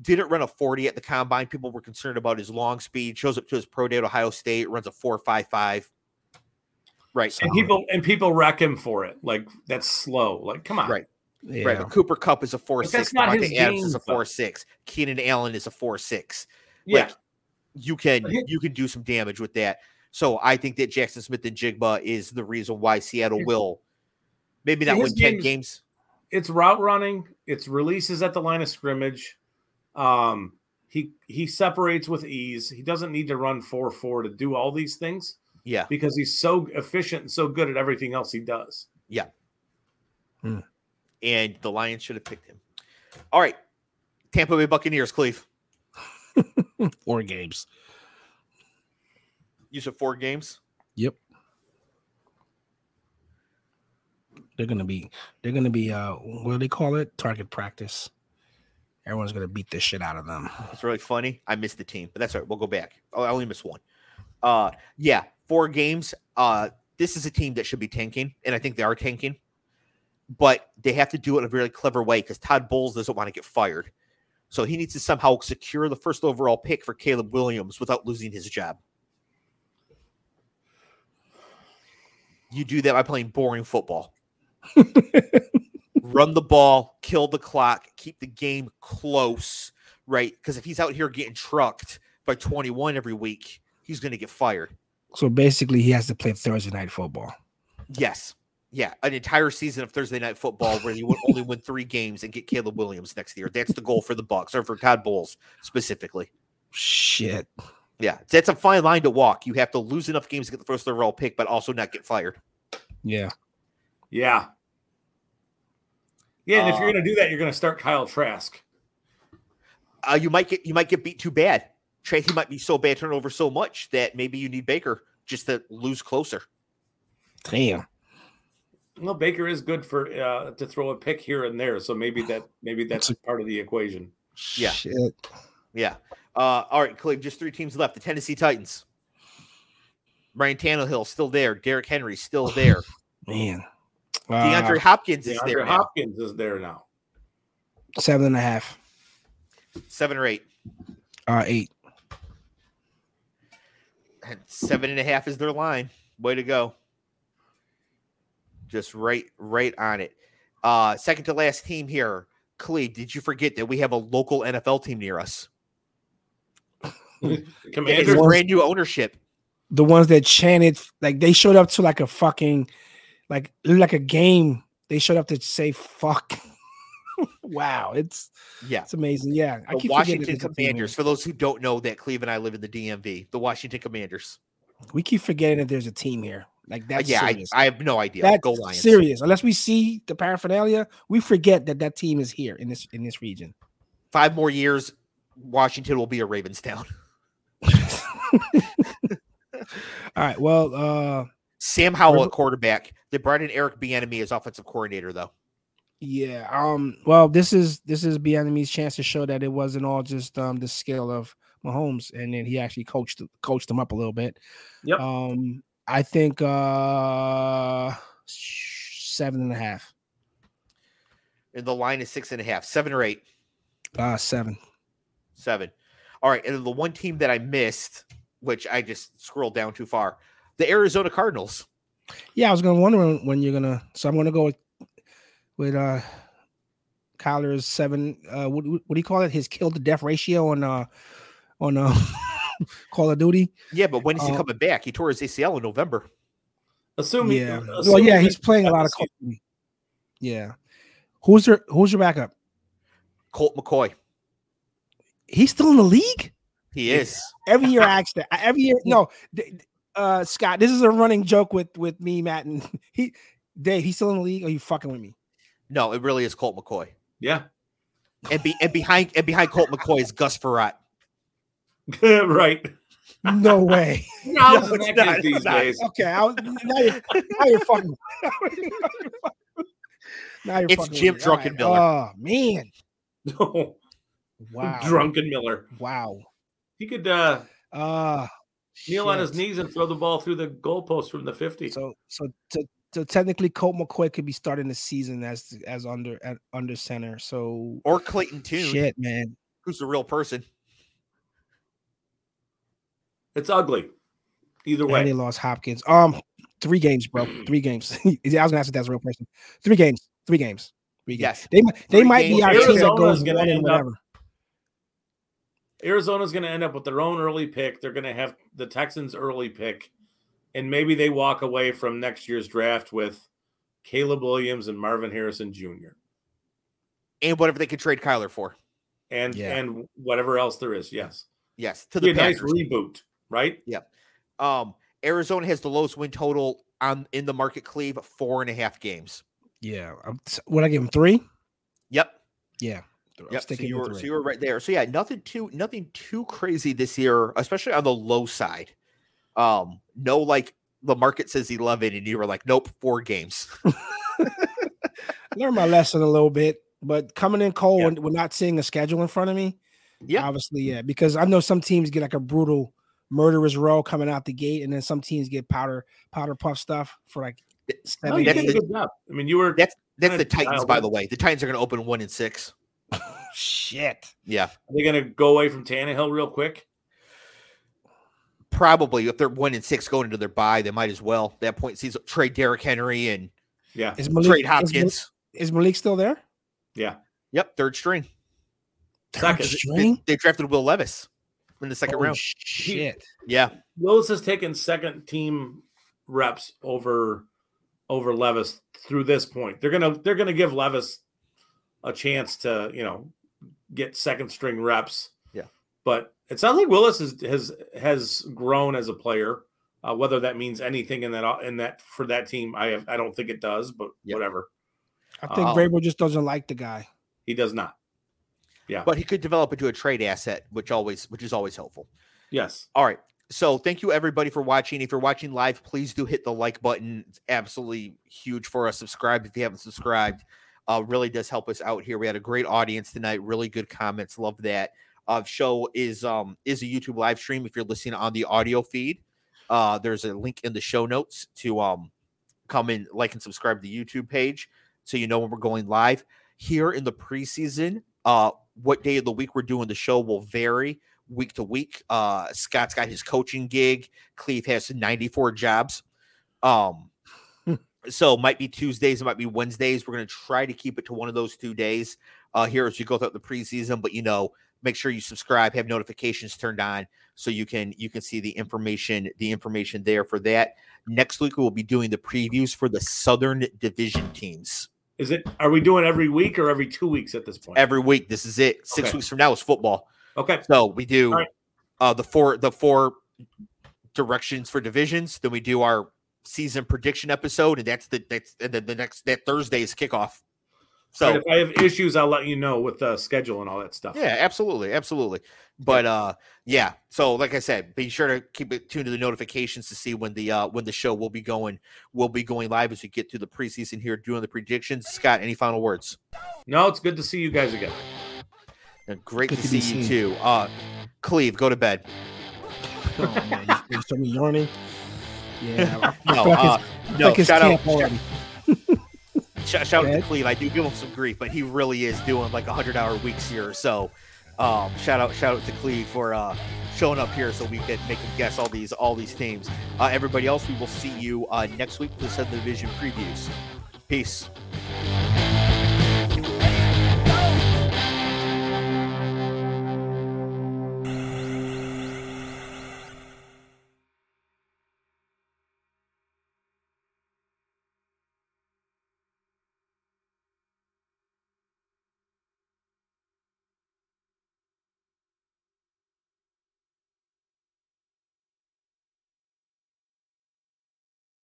didn't run a forty at the combine. People were concerned about his long speed. Shows up to his pro day at Ohio State, runs a four five five. Right, and people and people wreck him for it. Like that's slow. Like come on, right? Yeah. Right. But Cooper Kupp is a four like, six. Davante Adams is a four six. Keenan Allen is a four six. Yeah. Like, You can you can do some damage with that. So I think that Jackson Smith and Jigba is the reason why Seattle will maybe not win ten games. It's route running. It's releases at the line of scrimmage. Um, he he separates with ease. He doesn't need to run four four to do all these things. Yeah, because he's so efficient and so good at everything else he does. Yeah. Hmm. And the Lions should have picked him. All right, Tampa Bay Buccaneers, Cleve. Four games. You said four games? Yep. They're gonna be they're gonna be uh what do they call it? Target practice. Everyone's gonna beat the shit out of them. It's really funny. I missed the team, but that's all right. We'll go back. Oh, I only missed one. Uh yeah, four games. Uh this is a team that should be tanking, and I think they are tanking, but they have to do it in a very clever way because Todd Bowles doesn't want to get fired. So he needs to somehow secure the first overall pick for Caleb Williams without losing his job. You do that by playing boring football. Run the ball, kill the clock, keep the game close, right? Because if he's out here getting trucked by twenty-one every week, he's going to get fired. So basically he has to play Thursday night football. Yes. Yeah, an entire season of Thursday night football where you would only win three games and get Caleb Williams next year. That's the goal for the Bucs, or for Todd Bowles specifically. Shit. Yeah, that's a fine line to walk. You have to lose enough games to get the first overall pick, but also not get fired. Yeah. Yeah. Yeah, and uh, if you're going to do that, you're going to start Kyle Trask. Uh, you might get you might get beat too bad. Trask, he might be so bad, turn over so much that maybe you need Baker just to lose closer. Damn. Well, Baker is good for uh, to throw a pick here and there, so maybe that maybe that's part of the equation. Yeah, Shit. yeah. Uh, all right, Clay. Just three teams left: the Tennessee Titans. Ryan Tannehill still there. Derrick Henry still there. Man, DeAndre uh, Hopkins is DeAndre there. Hopkins now. is there now. Seven and a half. Seven or eight. Uh, eight. And seven and a half is their line. Way to go. Just right, right on it. Uh, second to last team here. Clee, did you forget that we have a local N F L team near us? It's brand new ownership. The ones that chanted, like they showed up to like a fucking, like like a game. They showed up to say fuck. Wow, it's yeah, it's amazing. Yeah, I keep Washington Commanders. For those who don't know, that Cleve and I live in the D M V. The Washington Commanders. We keep forgetting that there's a team here. Like that's yeah, serious. I, I have no idea. That's Go Lions. Serious. Unless we see the paraphernalia, we forget that that team is here in this in this region. Five more years, Washington will be a Ravens town. All right. Well, uh, Sam Howell at quarterback. They brought in Eric Bieniemy as offensive coordinator, though. Yeah. Um. Well, this is this is Bieniemy's chance to show that it wasn't all just um the skill of Mahomes, and then he actually coached coached them up a little bit. Yep. Um. I think uh, seven and a half. And the line is six and a half. Seven or eight? Uh, seven. Seven. All right. And the one team that I missed, which I just scrolled down too far, the Arizona Cardinals. Yeah, I was going to wonder when you're going to. So I'm going to go with, with uh, Kyler's seven. Uh, what, what do you call it? His kill to death ratio on uh, on uh, Call of Duty. Yeah, but when is he uh, coming back? He tore his A C L in November. Assume he, yeah. Assume well, yeah, he's playing a lot of. Call of Duty. Yeah, who's your who's your backup? Colt McCoy. He's still in the league. He is. Yeah. Every year, I ask that. Every year, no, uh, Scott. This is a running joke with with me, Matt, and he, Dave. He's still in the league. Are you fucking with me? No, it really is Colt McCoy. Yeah, and be and behind and behind Colt McCoy is Gus Frerotte. Right. No way. No, no it's not, these it's days. Not. Okay. I was, now, you're, now you're fucking. Now you're fucking. Now you're it's fucking Jim Druckenmiller. Right. Oh, man. No. Wow. Druckenmiller. Wow. He could uh, uh, kneel shit. on his knees and throw the ball through the goalpost from the fifty. So, so, so, so technically, Colt McCoy could be starting the season as as under at, under center. So or Clayton too. Shit, man. Who's the real person? It's ugly. Either way. And they lost Hopkins. Um, three games, bro. Three games. I was gonna ask if that's a real person. Three games. Three games. Three games. Yes. They they three might games. be our Arizona's team that goes gonna one end and whatever. Up, Arizona's gonna end up with their own early pick. They're gonna have the Texans early pick, and maybe they walk away from next year's draft with Caleb Williams and Marvin Harrison Junior And whatever they could trade Kyler for. And yeah. and whatever else there is, yes. Yes, to the Packers. Nice reboot. Right? Yeah. Um, Arizona has the lowest win total on in the market, Cleve, four and a half games. Yeah. I'm, would I give them three? Yep. Yeah. Yep. So you, were, so you were right there. So yeah, nothing too nothing too crazy this year, especially on the low side. Um, no like the market says eleven and you were like, nope, four games. Learned my lesson a little bit, but coming in cold yeah. and we're not seeing a schedule in front of me. Yeah, obviously, yeah, because I know some teams get like a brutal murderous row coming out the gate, and then some teams get powder powder puff stuff for like seven. No, you did a good job. I mean, you were that's that's the Titans, by the way. The Titans are going to open one and six. Shit. Yeah, are they going to go away from Tannehill real quick? Probably. If they're one and six going into their bye, they might as well. At that point, season trade Derrick Henry and yeah, is Malik, trade Hopkins. Is Malik, is Malik still there? Yeah. Yep. Third string. Third string? They, they drafted Will Levis in the second oh, round. Shit. He, yeah. Willis has taken second team reps over over Levis through this point. They're gonna they're gonna give Levis a chance to, you know, get second string reps. Yeah. But it sounds like Willis has has, has grown as a player. Uh, whether that means anything in that in that for that team, I have, I don't think it does, but yep. whatever. I think um, Vrabel just doesn't like the guy. He does not. Yeah. But he could develop into a trade asset, which always, which is always helpful. Yes. All right. So thank you everybody for watching. If you're watching live, please do hit the like button. It's absolutely huge for us. Subscribe if you haven't subscribed. Uh, really does help us out here. We had a great audience tonight. Really good comments. Love that. Uh, show is um is a YouTube live stream. If you're listening on the audio feed, uh, there's a link in the show notes to um come in, like, and subscribe to the YouTube page, so you know when we're going live. Here in the preseason, uh, what day of the week we're doing the show will vary week to week. Uh, Scott's got his coaching gig. Cleve has ninety-four jobs. Um, so it might be Tuesdays, it might be Wednesdays. We're going to try to keep it to one of those two days uh, here as you go throughout the preseason. But, you know, make sure you subscribe, have notifications turned on so you can you can see the information, the information there for that. Next week, we'll be doing the previews for the Southern Division teams. Is it, are we doing every week or every two weeks at this point? Every week. This is it. Six okay. weeks from now is football. Okay. So we do right. uh, the four, the four directions for divisions. Then we do our season prediction episode. And that's the, that's and the, the next, that Thursday is kickoff. So right, if I have issues, I'll let you know with the uh, schedule and all that stuff. Yeah, absolutely. Absolutely. But uh, yeah. So like I said, be sure to keep it tuned to the notifications to see when the, uh, when the show will be going, will be going live as we get through the preseason here doing the predictions. Scott, any final words? No, it's good to see you guys again. And great to, to see you seen. too. Uh, Cleve, go to bed. Oh man, you're so yawning. Yeah. No, uh, no, shout out. Shout out to Cleve. I do give him some grief, but he really is doing like one hundred hour weeks here. So um, shout out shout out to Cleve for uh, showing up here so we can make him guess all these all these teams. Uh, everybody else, we will see you uh, next week for the Southern Division previews. Peace.